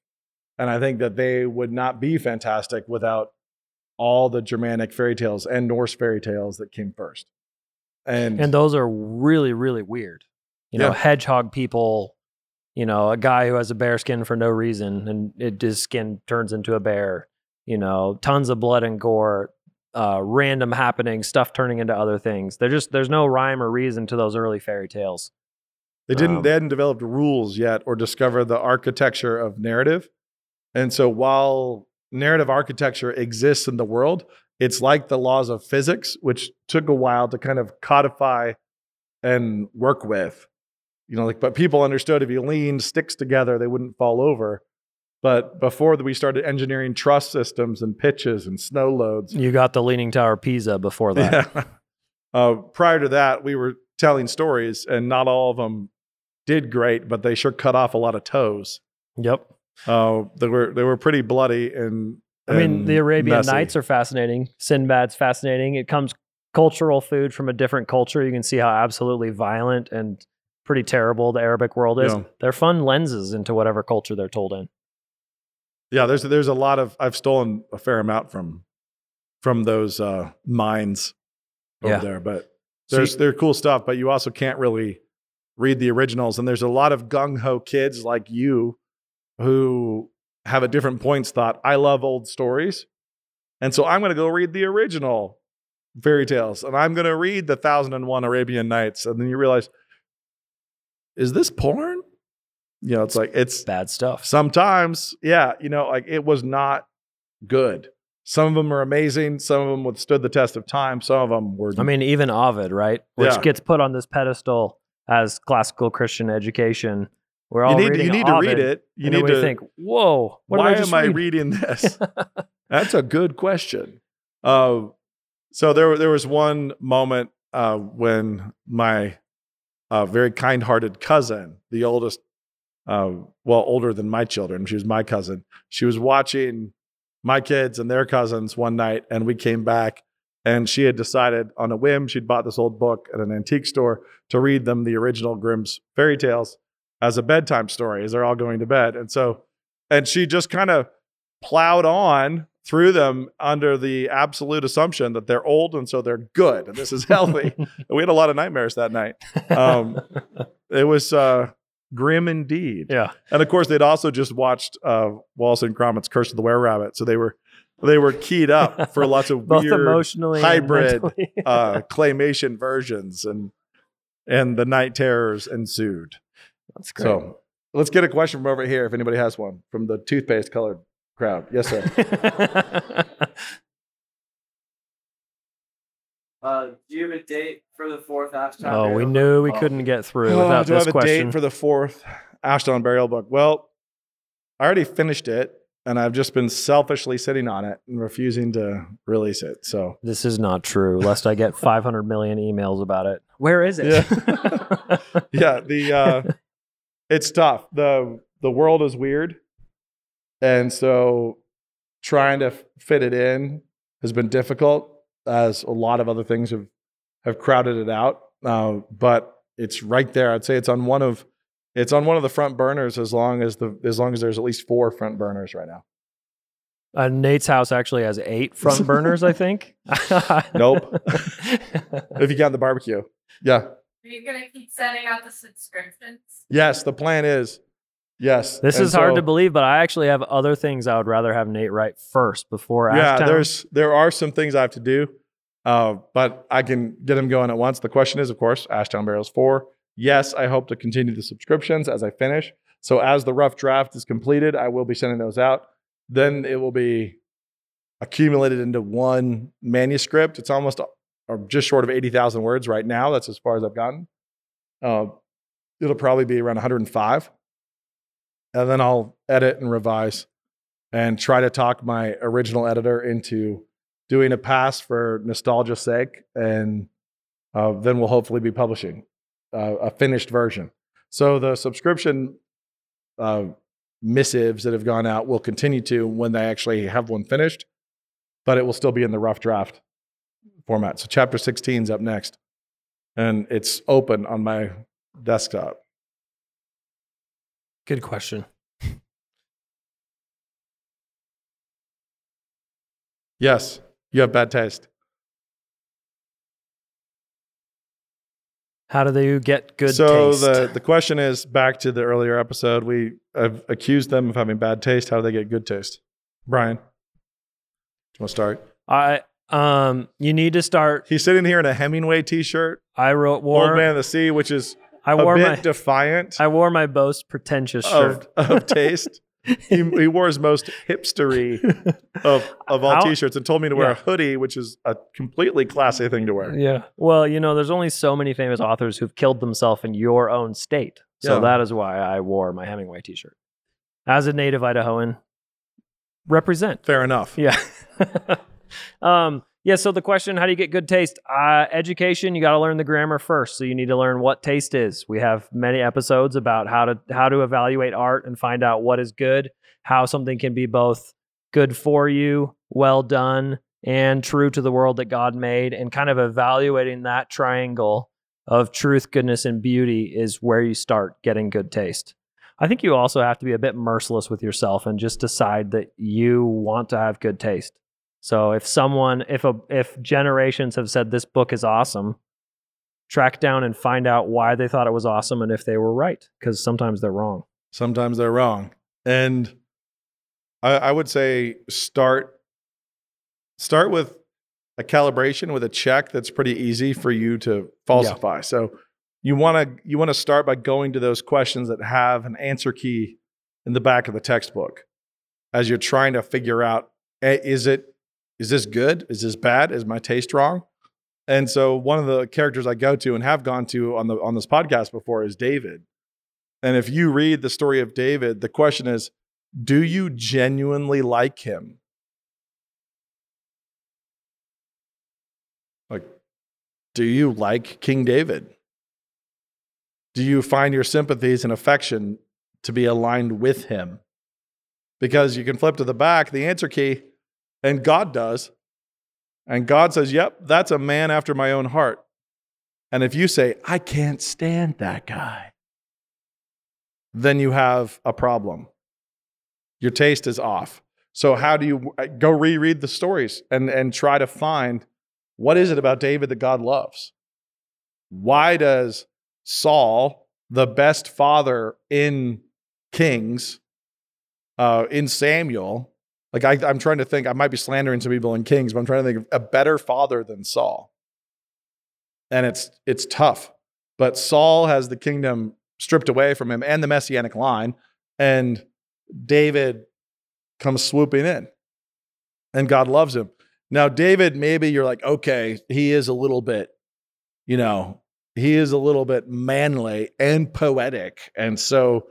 And I think that they would not be fantastic without all the Germanic fairy tales and Norse fairy tales that came first. And, and those are really, really weird. You know, yeah. Hedgehog people, you know, a guy who has a bear skin for no reason and it, his skin turns into a bear. You know, tons of blood and gore, uh, random happening, stuff turning into other things. They're just, there's no rhyme or reason to those early fairy tales. They didn't, um, they hadn't developed rules yet or discovered the architecture of narrative. And so while narrative architecture exists in the world, it's like the laws of physics, which took a while to kind of codify and work with, you know, like, but people understood if you leaned sticks together, they wouldn't fall over. But before we started engineering truss systems and pitches and snow loads. You got the Leaning Tower of Pisa before that. Yeah. Uh, prior to that, we were telling stories and not all of them did great, but they sure cut off a lot of toes. Yep. Uh, they were they were pretty bloody and, and I mean, the Arabian messy. Nights are fascinating. Sinbad's fascinating. It comes cultural food from a different culture. You can see how absolutely violent and pretty terrible the Arabic world is. Yeah. They're fun lenses into whatever culture they're told in. Yeah, there's there's a lot of, I've stolen a fair amount from from those uh, mines over yeah. there, but there's they're cool stuff, but you also can't really read the originals. And there's a lot of gung-ho kids like you who have at different points thought, I love old stories, and so I'm going to go read the original fairy tales, and I'm going to read the one thousand and one Arabian Nights, and then you realize, is this porn? You know, it's like, it's bad stuff sometimes. Yeah. You know, like it was not good. Some of them are amazing. Some of them withstood the test of time. Some of them were, I mean, even Ovid, right? Which yeah. gets put on this pedestal as classical Christian education. We're all you need, you need Ovid, to read it. You need to think, whoa, what why I am I reading, reading this? That's a good question. Uh, so there, there was one moment uh, when my uh, very kind-hearted cousin, the oldest, Uh, well, older than my children. She was my cousin. She was watching my kids and their cousins one night, and we came back, and she had decided on a whim, she'd bought this old book at an antique store to read them the original Grimm's fairy tales as a bedtime story as they're all going to bed. And so, and she just kind of plowed on through them under the absolute assumption that they're old and so they're good and this is healthy. We had a lot of nightmares that night. Um, it was... Uh, Grim indeed. Yeah. And of course, they'd also just watched uh, Wallace and Gromit's Curse of the Were Rabbit. So they were they were keyed up for lots of weird hybrid uh, claymation versions, and and the night terrors ensued. That's great. So let's get a question from over here if anybody has one from the toothpaste colored crowd. Yes, sir. Uh, do you have a date for the fourth Ashtown burial book? Oh, we knew we couldn't get through without this question. Do I have a date for the fourth Ashtown burial book? Well, I already finished it, and I've just been selfishly sitting on it and refusing to release it. So this is not true, lest I get five hundred million emails about it. Where is it? Yeah, yeah the uh, it's tough. The The world is weird. And so trying to f- fit it in has been difficult, as a lot of other things have, have crowded it out. Uh, but it's right there. I'd say it's on one of it's on one of the front burners as long as the as long as there's at least four front burners right now. Uh, Nate's house actually has eight front burners, I think. Nope. If you count the barbecue. Yeah. Are you going to keep sending out the subscriptions? Yes, the plan is. Yes. This and is so, hard to believe, but I actually have other things I would rather have Nate write first before yeah, Ashtown. Yeah, there's there are some things I have to do, uh, but I can get them going at once. The question is, of course, Ashtown Burials four. Yes, I hope to continue the subscriptions as I finish. So as the rough draft is completed, I will be sending those out. Then it will be accumulated into one manuscript. It's almost or just short of eighty thousand words right now. That's as far as I've gotten. Uh, it'll probably be around one hundred five. And then I'll edit and revise and try to talk my original editor into doing a pass for nostalgia's sake. And uh, then we'll hopefully be publishing uh, a finished version. So the subscription uh, missives that have gone out will continue to when they actually have one finished, but it will still be in the rough draft format. So chapter sixteen is up next, and it's open on my desktop. Good question. Yes, you have bad taste. How do they get good so taste? So the, the question is, back to the earlier episode, we have accused them of having bad taste. How do they get good taste? Brian, do you want to start? I um, you need to start. He's sitting here in a Hemingway t-shirt. I wrote War. Old Man of the Sea, which is... I wore a bit my, defiant. I wore my most pretentious shirt of, of taste. he, he wore his most hipstery of of all I'll, t-shirts and told me to wear yeah. a hoodie, which is a completely classy thing to wear. Yeah. Well, you know, there's only so many famous authors who've killed themselves in your own state. So yeah. that is why I wore my Hemingway t-shirt. As a native Idahoan, represent. Fair enough. Yeah. um. Yeah, so the question, how do you get good taste? Uh, education, you got to learn the grammar first. So you need to learn what taste is. We have many episodes about how to how to evaluate art and find out what is good, how something can be both good for you, well done, and true to the world that God made. And kind of evaluating that triangle of truth, goodness, and beauty is where you start getting good taste. I think you also have to be a bit merciless with yourself and just decide that you want to have good taste. So if someone, if a, if generations have said this book is awesome, track down and find out why they thought it was awesome and if they were right, because sometimes they're wrong. Sometimes they're wrong. And I, I would say start, start with a calibration, with a check that's pretty easy for you to falsify. Yeah. So you want to, you want to start by going to those questions that have an answer key in the back of the textbook as you're trying to figure out, is it, is this good? Is this bad? Is my taste wrong? And so one of the characters I go to and have gone to on the on this podcast before is David. And if you read the story of David, the question is, do you genuinely like him? Like, do you like King David? Do you find your sympathies and affection to be aligned with him? Because you can flip to the back, the answer key, and God does. And God says, yep, that's a man after my own heart. And if you say, I can't stand that guy, then you have a problem. Your taste is off. So how do you go reread the stories and, and try to find what is it about David that God loves? Why does Saul, the best father in Kings, uh, in Samuel, Like I, I'm trying to think, I might be slandering some people in Kings, but I'm trying to think of a better father than Saul. And it's it's tough. But Saul has the kingdom stripped away from him and the messianic line. And David comes swooping in. And God loves him. Now, David, maybe you're like, okay, he is a little bit, you know, he is a little bit manly and poetic. And so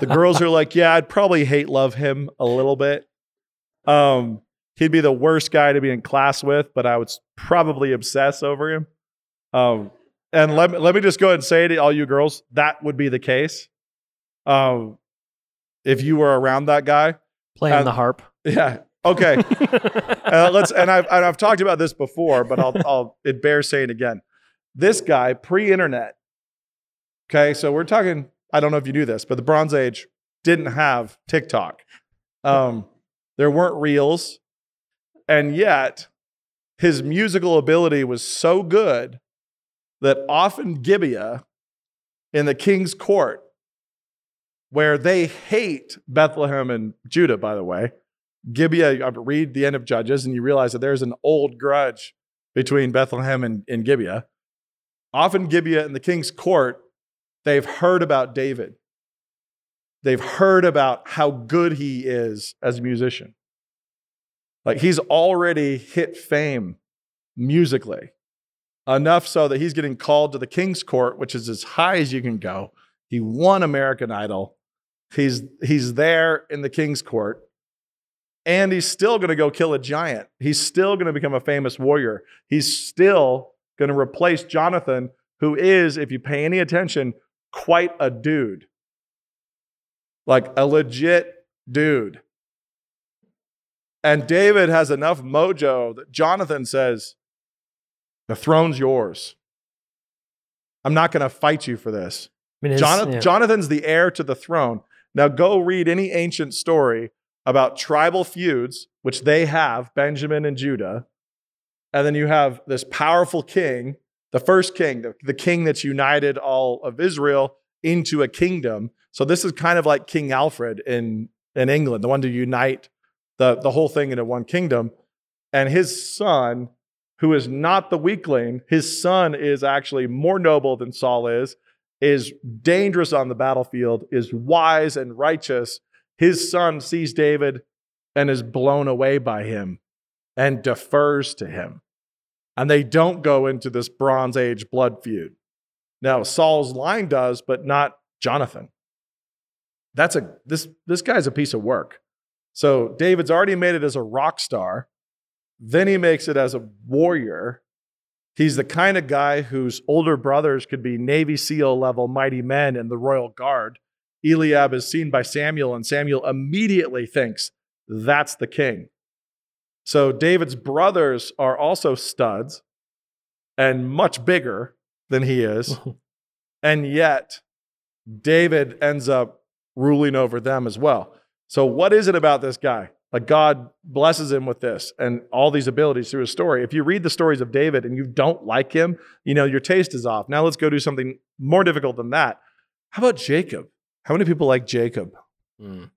the girls are like, yeah, I'd probably hate love him a little bit. Um, he'd be the worst guy to be in class with, but I would probably obsess over him. Um, and let me, let me just go ahead and say to all you girls, that would be the case. Um, if you were around that guy. Playing uh, the harp. Yeah. Okay. uh, let's, and I've, and I've talked about this before, but I'll, I'll, it bears saying again, this guy pre-internet. Okay. So we're talking, I don't know if you knew this, but the Bronze Age didn't have TikTok. Um, there weren't reels. And yet his musical ability was so good that often Gibeah in the king's court, where they hate Bethlehem and Judah, by the way, Gibeah, I read the end of Judges, and you realize that there's an old grudge between Bethlehem and, and Gibeah. Often Gibeah in the king's court, they've heard about David. They've heard about how good he is as a musician. Like, he's already hit fame musically, enough so that he's getting called to the king's court, which is as high as you can go. He won American Idol. He's, he's there in the king's court. And he's still going to go kill a giant. He's still going to become a famous warrior. He's still going to replace Jonathan, who is, if you pay any attention, quite a dude. Like a legit dude. And David has enough mojo that Jonathan says, the throne's yours. I'm not going to fight you for this. I mean, his, Jonathan, yeah. Jonathan's the heir to the throne. Now go read any ancient story about tribal feuds, which they have, Benjamin and Judah. And then you have this powerful king, the first king, the, the king that's united all of Israel into a kingdom. So this is kind of like King Alfred in, in England, the one to unite the, the whole thing into one kingdom. And his son, who is not the weakling, his son is actually more noble than Saul is, is dangerous on the battlefield, is wise and righteous. His son sees David and is blown away by him and defers to him. And they don't go into this Bronze Age blood feud. Now, Saul's line does, but not Jonathan. That's a this this guy's a piece of work. So David's already made it as a rock star. Then he makes it as a warrior. He's the kind of guy whose older brothers could be Navy SEAL level mighty men in the Royal Guard. Eliab is seen by Samuel, and Samuel immediately thinks that's the king. So David's brothers are also studs and much bigger than he is. And yet David ends up ruling over them as well. So what is it about this guy? Like, God blesses him with this and all these abilities through his story. If you read the stories of David and you don't like him, you know, your taste is off. Now let's go do something more difficult than that. How about Jacob? How many people like Jacob? Mm.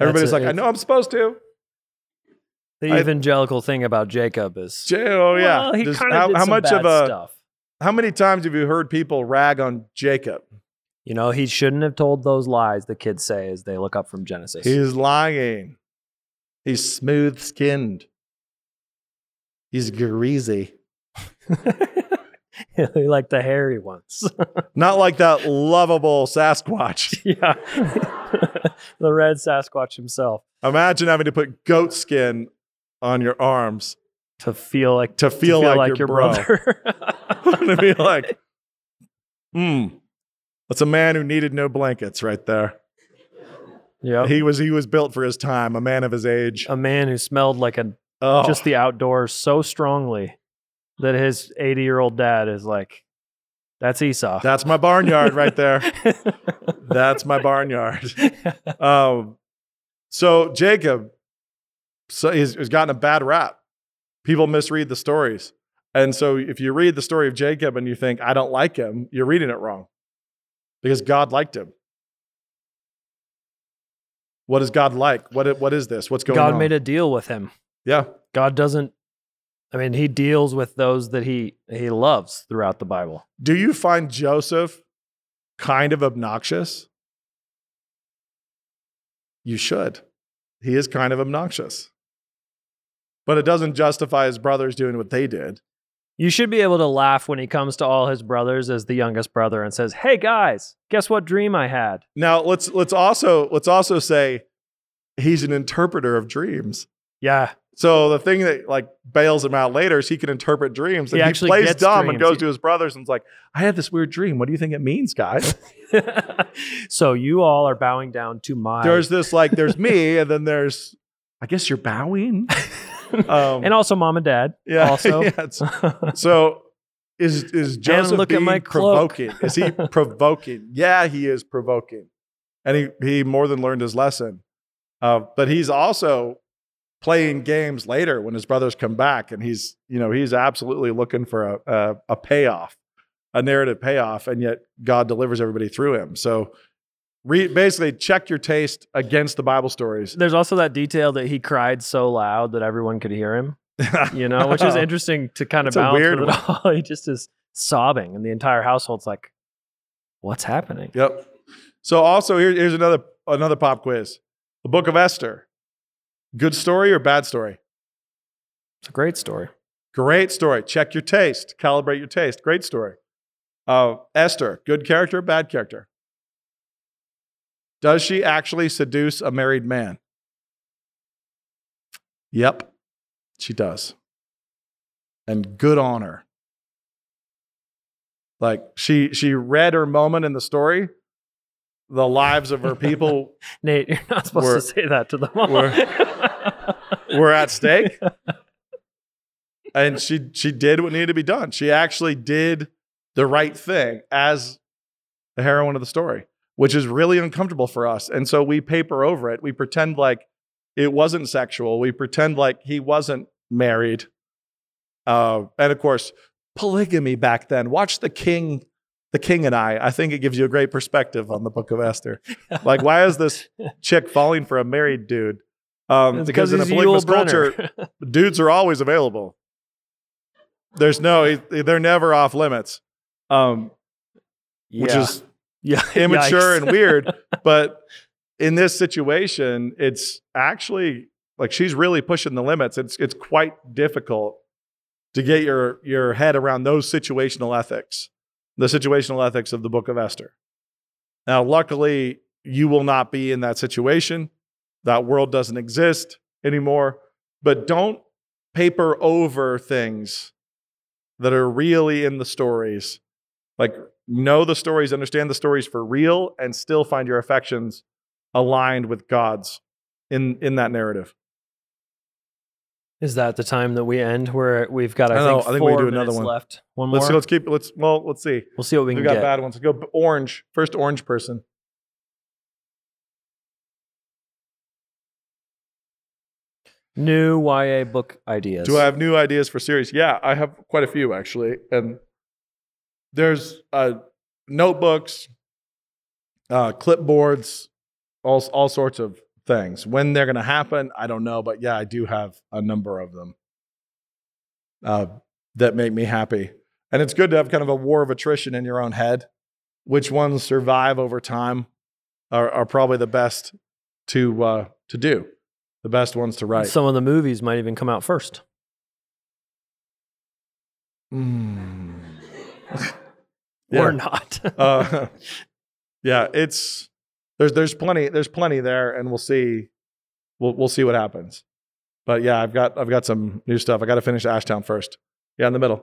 Everybody's a, like, I know I'm supposed to. The I, evangelical thing about Jacob is, oh yeah, well, he Does, how, did how some much bad of a, stuff. How many times have you heard people rag on Jacob? You know, he shouldn't have told those lies the kids say as they look up from Genesis. He's lying. He's smooth-skinned. He's greasy. Like the hairy ones. Not like that lovable Sasquatch. Yeah. The red Sasquatch himself. Imagine having to put goat skin on your arms. To feel like to feel, to feel like, like your, your bro. brother. To be like, hmm. That's a man who needed no blankets right there. Yeah. He was he was built for his time, a man of his age. A man who smelled like a oh. just the outdoors so strongly. That his eighty-year-old dad is like, that's Esau. That's my barnyard right there. That's my barnyard. Um, so Jacob, so he's, he's gotten a bad rap. People misread the stories. And so if you read the story of Jacob and you think, I don't like him, you're reading it wrong. Because God liked him. What is God like? What What is this? What's going on? God made a deal with him. Yeah. God doesn't. I mean, he deals with those that he he loves throughout the Bible. Do you find Joseph kind of obnoxious? You should. He is kind of obnoxious. But it doesn't justify his brothers doing what they did. You should be able to laugh when he comes to all his brothers as the youngest brother and says, "Hey guys, guess what dream I had?" Now, let's let's also let's also say he's an interpreter of dreams. Yeah. So the thing that like bails him out later is he can interpret dreams. And he, he plays dumb dreams. And goes to his brothers and is like, I had this weird dream. What do you think it means, guys? So you all are bowing down to my... There's this like, there's me and then there's, I guess you're bowing. Um, and also mom and dad. Yeah. Also. Yeah, so is, is Joseph look being at my provoking? Is he provoking? Yeah, he is provoking. And he, he more than learned his lesson. Uh, but he's also... playing games later when his brothers come back and he's, you know, he's absolutely looking for a, a, a payoff, a narrative payoff. And yet God delivers everybody through him. So re- basically check your taste against the Bible stories. There's also that detail that he cried so loud that everyone could hear him, you know, which is interesting to kind of balance with it all. He just is sobbing and the entire household's like, what's happening? Yep. So also here, here's another, another pop quiz, the Book of Esther. Good story or bad story? It's a great story. Great story. Check your taste. Calibrate your taste. Great story. Uh, Esther, good character, bad character? Does she actually seduce a married man? Yep, she does. And good on her. Like she, she read her moment in the story. The lives of her people. Nate, you're not supposed were, to say that to them all. Were, were at stake. And she she did what needed to be done. She actually did the right thing as the heroine of the story, which is really uncomfortable for us. And so we paper over it. We pretend like it wasn't sexual. We pretend like he wasn't married. Uh, and of course, polygamy back then. Watch The King. The King and I, I think it gives you a great perspective on the Book of Esther. Like, why is this chick falling for a married dude? Um, it's because in a polygamous culture, dudes are always available. There's no, they're never off limits, um, yeah. which is yeah. immature and weird. But in this situation, it's actually like she's really pushing the limits. It's it's quite difficult to get your your head around those situational ethics. The situational ethics of the Book of Esther. Now, luckily, you will not be in that situation. That world doesn't exist anymore. But don't paper over things that are really in the stories. Like, know the stories, understand the stories for real, and still find your affections aligned with God's in, in that narrative. Is that the time that we end where we've got, I, I think, know, I think we do another one left? One more? Let's, let's keep, let's, well, let's see. We'll see what we, we can get. We got bad ones. Go orange. First orange person. New Y A book ideas. Do I have new ideas for series? Yeah, I have quite a few, actually. And there's uh, notebooks, uh, clipboards, all all sorts of things. When they're going to happen, I don't know, but yeah, I do have a number of them uh, that make me happy. And it's good to have kind of a war of attrition in your own head. Which ones survive over time are, are probably the best to uh, to do, the best ones to write. And some of the movies might even come out first. Mm. Yeah. Or not. uh, yeah, it's... There's there's plenty there's plenty there, and we'll see we'll we'll see what happens. But yeah, I've got I've got some new stuff. I got to finish Ashtown first. Yeah, in the middle.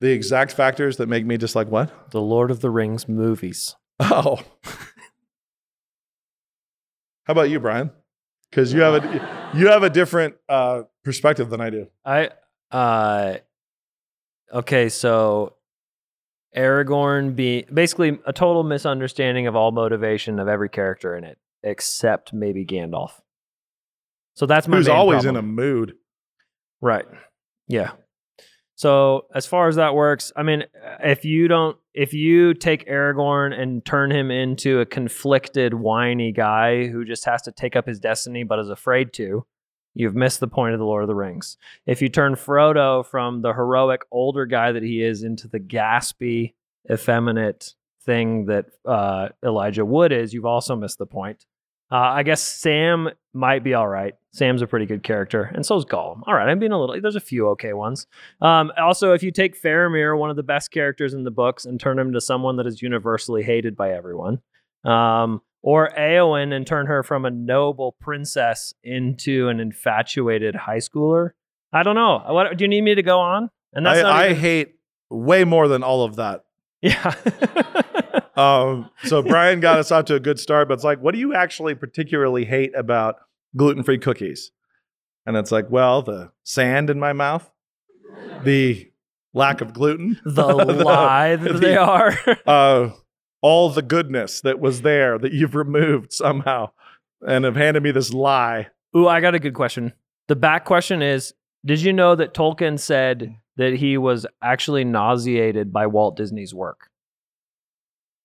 The exact factors that make me dislike what? The Lord of the Rings movies. Oh. How about you, Brian? Because you have a you have a different uh, perspective than I do. I uh, okay, so. Aragorn being basically a total misunderstanding of all motivation of every character in it, except maybe Gandalf. So that's my Who's always problem. In a mood. Right. Yeah. So as far as that works, I mean, if you don't, if you take Aragorn and turn him into a conflicted, whiny guy who just has to take up his destiny, but is afraid to, you've missed the point of the Lord of the Rings. If you turn Frodo from the heroic older guy that he is into the gaspy, effeminate thing that uh, Elijah Wood is, you've also missed the point. Uh, I guess Sam might be all right. Sam's a pretty good character, and so's Gollum. All right, I'm being a little... There's a few okay ones. Um, also, if you take Faramir, one of the best characters in the books, and turn him to someone that is universally hated by everyone... Um, or Eowyn and turn her from a noble princess into an infatuated high schooler. I don't know. What, do you need me to go on? And that's I, not even... I hate way more than all of that. Yeah. um, so Brian got us out to a good start, but it's like, what do you actually particularly hate about gluten-free cookies? And it's like, well, the sand in my mouth, the lack of gluten, the, the lie that the, they are, uh, all the goodness that was there that you've removed somehow and have handed me this lie. Ooh, I got a good question. The back question is, did you know that Tolkien said that he was actually nauseated by Walt Disney's work?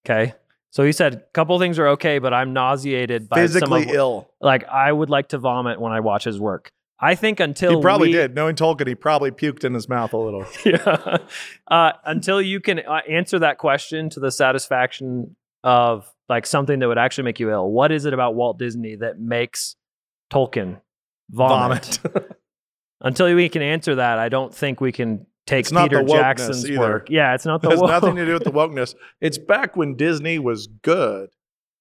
Okay. So he said, a couple things are okay, but I'm nauseated by physically some of, ill. Like, I would like to vomit when I watch his work. I think until He probably we, did. Knowing Tolkien, he probably puked in his mouth a little. Yeah. Uh, until you can answer that question to the satisfaction of like something that would actually make you ill. What is it about Walt Disney that makes Tolkien vomit? vomit. Until we can answer that, I don't think we can take it's Peter Jackson's either. work. Yeah, it's not the wokeness. It has woke. nothing to do with the wokeness. It's back when Disney was good.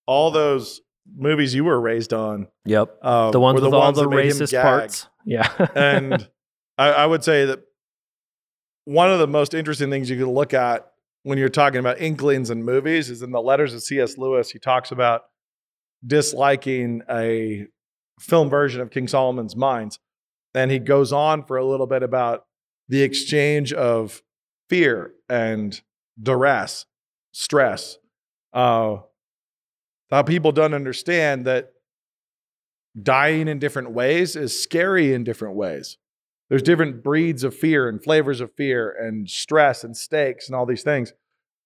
All those movies you were raised on. Yep. Uh, the ones were the with ones all the racist parts. Yeah. And I, I would say that one of the most interesting things you could look at when you're talking about inklings in movies is in the letters of C S Lewis, he talks about disliking a film version of King Solomon's Mines. And he goes on for a little bit about the exchange of fear and duress, stress. Uh, how people don't understand that dying in different ways is scary in different ways. There's different breeds of fear and flavors of fear and stress and stakes and all these things.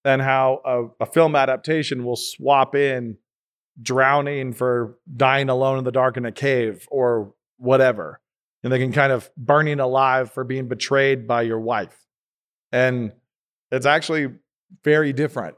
And how a, a film adaptation will swap in drowning for dying alone in the dark in a cave or whatever. And they can kind of burning alive for being betrayed by your wife. And it's actually very different.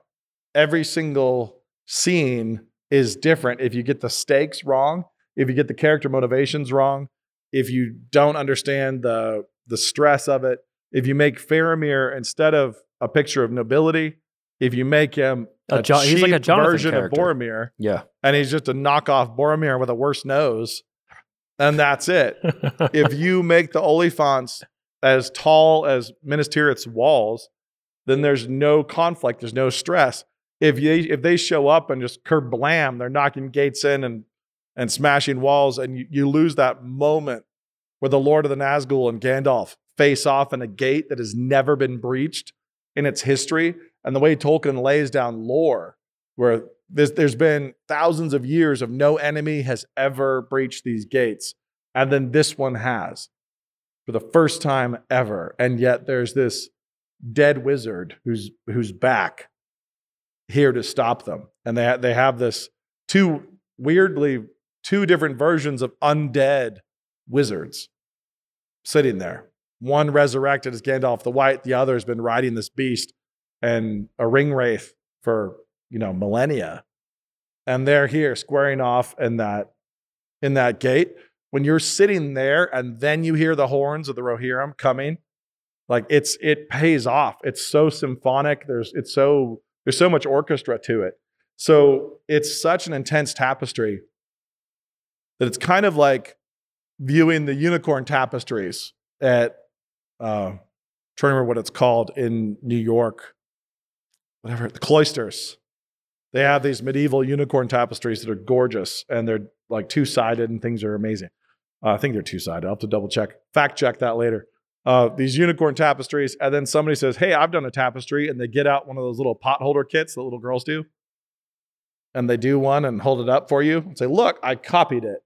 Every single scene is different. If you get the stakes wrong, if you get the character motivations wrong, if you don't understand the, the stress of it, if you make Faramir instead of a picture of nobility, if you make him a, a jo- cheap he's like a Jonathan version character. of Boromir, yeah, and he's just a knockoff Boromir with a worse nose, and that's it. If you make the Oliphants as tall as Minas Tirith's walls, then there's no conflict. There's no stress. If they, if they show up and just kerblam, they're knocking gates in and, and smashing walls, and you, you lose that moment where the Lord of the Nazgul and Gandalf face off in a gate that has never been breached in its history. And the way Tolkien lays down lore, where There's, there's been thousands of years of no enemy has ever breached these gates. And then this one has for the first time ever. And yet there's this dead wizard who's, who's back here to stop them. And they, they have this two weirdly, two different versions of undead wizards sitting there. One resurrected as Gandalf the White. The other has been riding this beast and a ring wraith for you know, millennia. And they're here squaring off in that, in that gate. When you're sitting there and then you hear the horns of the Rohirrim coming, like it's, it pays off. It's so symphonic. There's, it's so, there's so much orchestra to it. So it's such an intense tapestry that it's kind of like viewing the unicorn tapestries at, uh, I'm trying to remember what it's called in New York, whatever, the cloisters. They have these medieval unicorn tapestries that are gorgeous and they're like two-sided and things are amazing. Uh, I think they're two-sided. I'll have to double check, fact check that later. Uh, these unicorn tapestries. And then somebody says, hey, I've done a tapestry. And they get out one of those little potholder kits that little girls do. And they do one and hold it up for you and say, look, I copied it.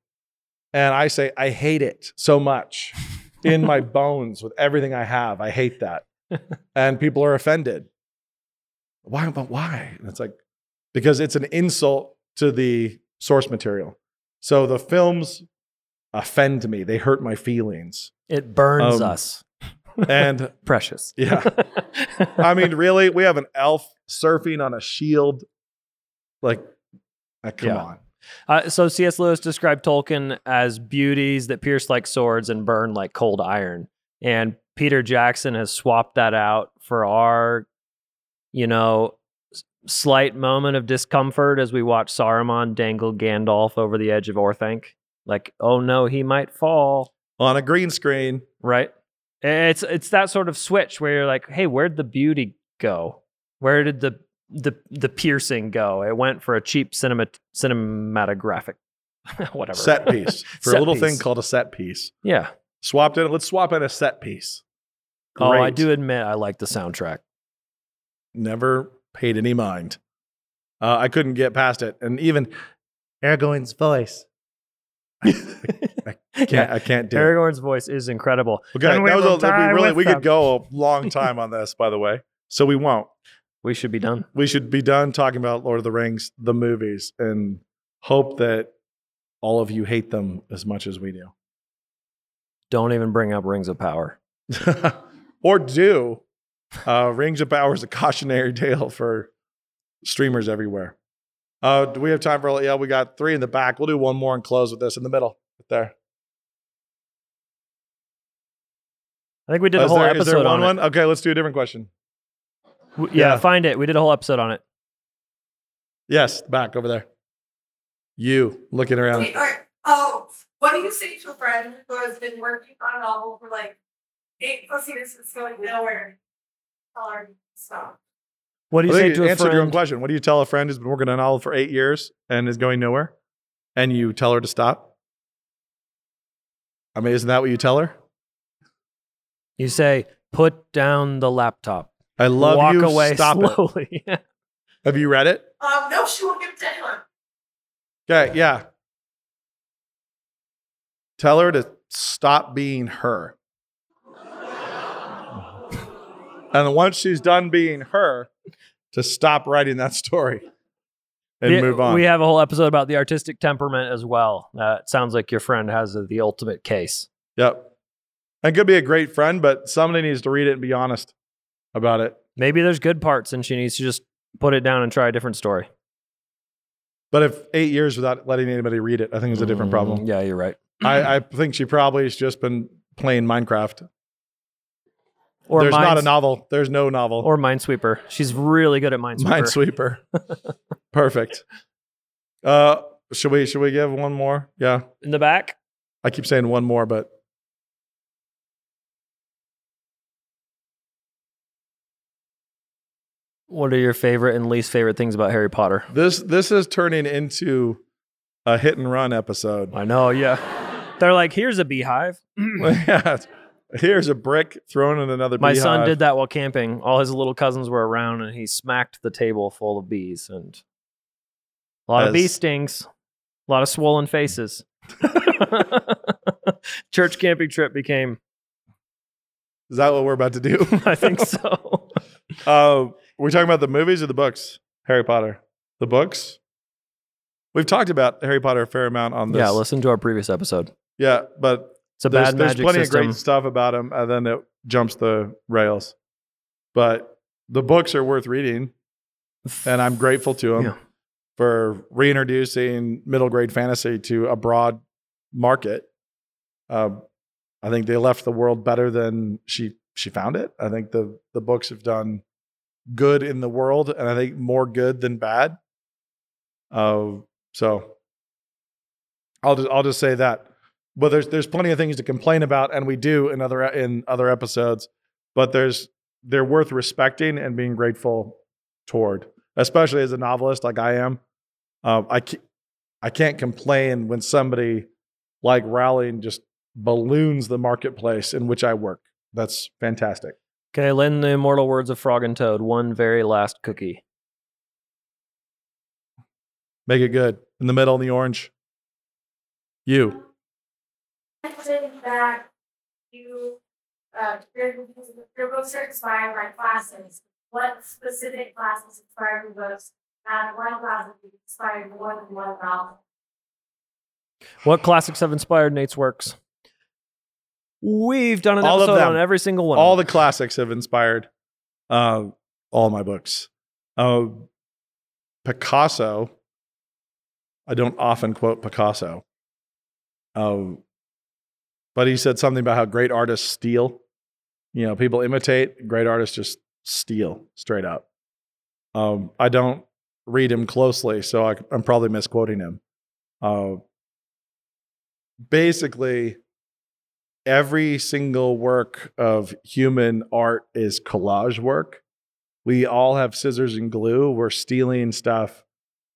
And I say, I hate it so much in my bones with everything I have. I hate that. And people are offended. Why? But why? And it's like, because it's an insult to the source material. So the films offend me. They hurt my feelings. It burns um, us. And precious. Yeah. I mean, really? We have an elf surfing on a shield. Like, uh, come yeah. on. Uh, so C S Lewis described Tolkien as beauties that pierce like swords and burn like cold iron. And Peter Jackson has swapped that out for our, you know, slight moment of discomfort as we watch Saruman dangle Gandalf over the edge of Orthanc. Like, oh no, he might fall. On a green screen. Right. It's it's that sort of switch where you're like, hey, where'd the beauty go? Where did the the the piercing go? It went for a cheap cinema cinematographic whatever. Set piece. For set a little piece. Thing called a set piece. Yeah. Swapped in. Let's swap in a set piece. Great. Oh, I do admit I like the soundtrack. Never paid any mind. Uh, I couldn't get past it. And even Aragorn's voice. I, I, I can't I can't do it. Aragorn's voice is incredible. Okay, that was a, we really we them. could go a long time on this, by the way. So we won't. We should be done. We should be done talking about Lord of the Rings, the movies, and hope that all of you hate them as much as we do. Don't even bring up Rings of Power. Or do. Uh, Rings of Power is a cautionary tale for streamers everywhere. Uh, do we have time for? Yeah, we got three in the back. We'll do one more and close with this in the middle. Right there. I think we did oh, a whole there, episode is there one, on one? it. Okay, let's do a different question. We, yeah, yeah, find it. We did a whole episode on it. Yes, back over there. You looking around? Wait, right. Oh, what do you say to a friend who has been working on a novel for like eight plus years and it's going nowhere? Tell her to stop. What do you well, say you to a friend? Answer your own question. What do you tell a friend who's been working on a novel for eight years and is going nowhere, and you tell her to stop? I mean, isn't that what you tell her? You say, "Put down the laptop. I love Walk you. Away stop slowly." It. Have you read it? Um, no, she won't give it to anyone. Okay, yeah. Tell her to stop being her, and once she's done being her, to stop writing that story and the, move on. We have a whole episode about the artistic temperament as well. Uh, it sounds like your friend has a, the ultimate case. Yep. And could be a great friend, but somebody needs to read it and be honest about it. Maybe there's good parts and she needs to just put it down and try a different story. But if eight years without letting anybody read it, I think it's a different mm, problem. Yeah, you're right. I, I think she probably has just been playing Minecraft. Or There's mines- not a novel. There's no novel. Or Minesweeper. She's really good at Minesweeper. Minesweeper. Perfect. Uh, should we should we give one more? Yeah. In the back? I keep saying one more, but. What are your favorite and least favorite things about Harry Potter? This this is turning into a hit and run episode. I know, yeah. They're like, here's a beehive. Yeah. Here's a brick thrown in another beehive. My son did that while camping. All his little cousins were around, and he smacked the table full of bees. And a lot As... of bee stings, a lot of swollen faces. Church camping trip became... Is that what we're about to do? I think so. uh, we're talking about the movies or the books? Harry Potter. The books? We've talked about Harry Potter a fair amount on this. Yeah, listen to our previous episode. Yeah, but... It's a there's, bad magic There's plenty system. Of great stuff about them, and then it jumps the rails. But the books are worth reading, and I'm grateful to them yeah. for reintroducing middle grade fantasy to a broad market. Uh, I think they left the world better than she she found it. I think the the books have done good in the world, and I think more good than bad. Uh, so I'll just I'll just say that. But there's there's plenty of things to complain about, and we do in other in other episodes. But there's they're worth respecting and being grateful toward, especially as a novelist like I am. Um, I can't, I can't complain when somebody like Rowling just balloons the marketplace in which I work. That's fantastic. Okay, lend the immortal words of Frog and Toad. One very last cookie. Make it good in the middle in the orange. You. That you uh, your, your books are inspired by classes. What specific classes inspire your books? And what classes inspired more than one novel? What classics have inspired Nate's works? We've done an all episode on every single one. All the classics have inspired uh, all my books. Uh, Picasso. I don't often quote Picasso. Uh, But he said something about how great artists steal. You know, people imitate. Great artists just steal straight up. Um, I don't read him closely, so I, I'm probably misquoting him. Uh, basically, every single work of human art is collage work. We all have scissors and glue. We're stealing stuff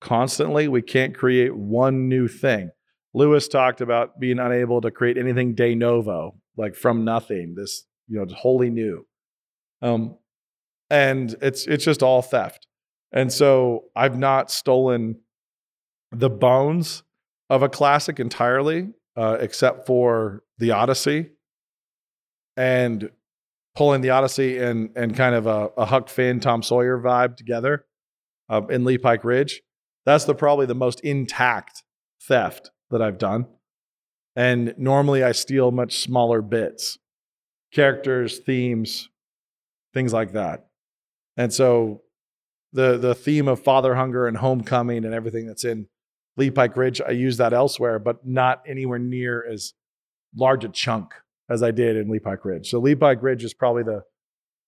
constantly. We can't create one new thing. Lewis talked about being unable to create anything de novo, like from nothing, this, you know, wholly new. Um, and it's it's just all theft. And so I've not stolen the bones of a classic entirely, uh, except for The Odyssey, and pulling The Odyssey and and kind of a, a Huck Finn, Tom Sawyer vibe together uh, in Leap Pike Ridge. That's the probably the most intact theft that I've done. And normally I steal much smaller bits, characters, themes, things like that. And so the the theme of father hunger and homecoming and everything that's in Leap Pike Ridge, I use that elsewhere, but not anywhere near as large a chunk as I did in Leap Pike Ridge. So Leap Pike Ridge is probably the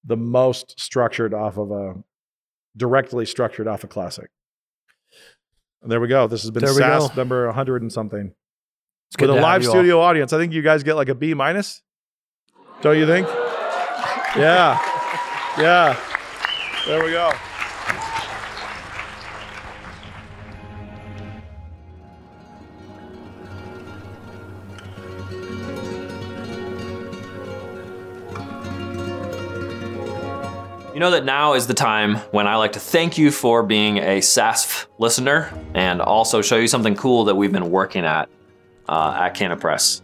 the most structured off of a, directly structured off a classic. There we go. This has been S A S number one hundred and something. It's good. With a live studio all. audience, I think you guys get like a B minus. Don't you think? Yeah. Yeah. There we go. You know that now is the time when I like to thank you for being a S A S F listener and also show you something cool that we've been working at uh, at Canna Press.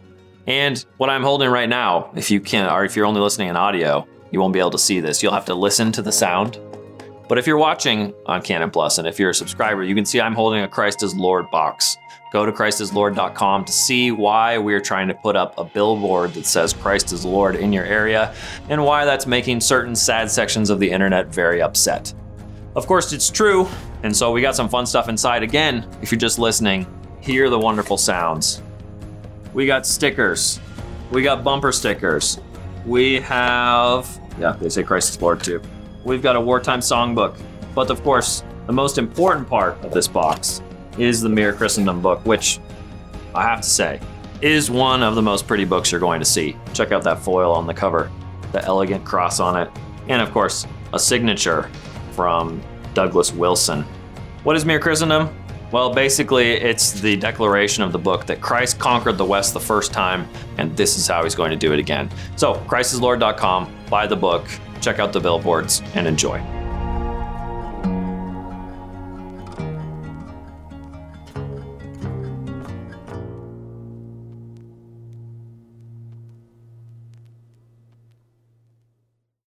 And what I'm holding right now, if you can, or if you're only listening in audio, you won't be able to see this. You'll have to listen to the sound. But if you're watching on Canon Plus and if you're a subscriber, you can see I'm holding a Christ is Lord box. Go to christ is lord dot com to see why we're trying to put up a billboard that says Christ is Lord in your area and why that's making certain sad sections of the internet very upset. Of course, it's true. And so we got some fun stuff inside. Again, if you're just listening, hear the wonderful sounds. We got stickers. We got bumper stickers. We have, yeah, they say Christ is Lord too. We've got a wartime songbook. But of course, the most important part of this box is the Mere Christendom book, which I have to say is one of the most pretty books you're going to see. Check out that foil on the cover, the elegant cross on it, and of course, a signature from Douglas Wilson. What is Mere Christendom? Well, basically, it's the declaration of the book that Christ conquered the West the first time, and this is how he's going to do it again. So, christ is lord dot com, buy the book, check out the billboards, and enjoy.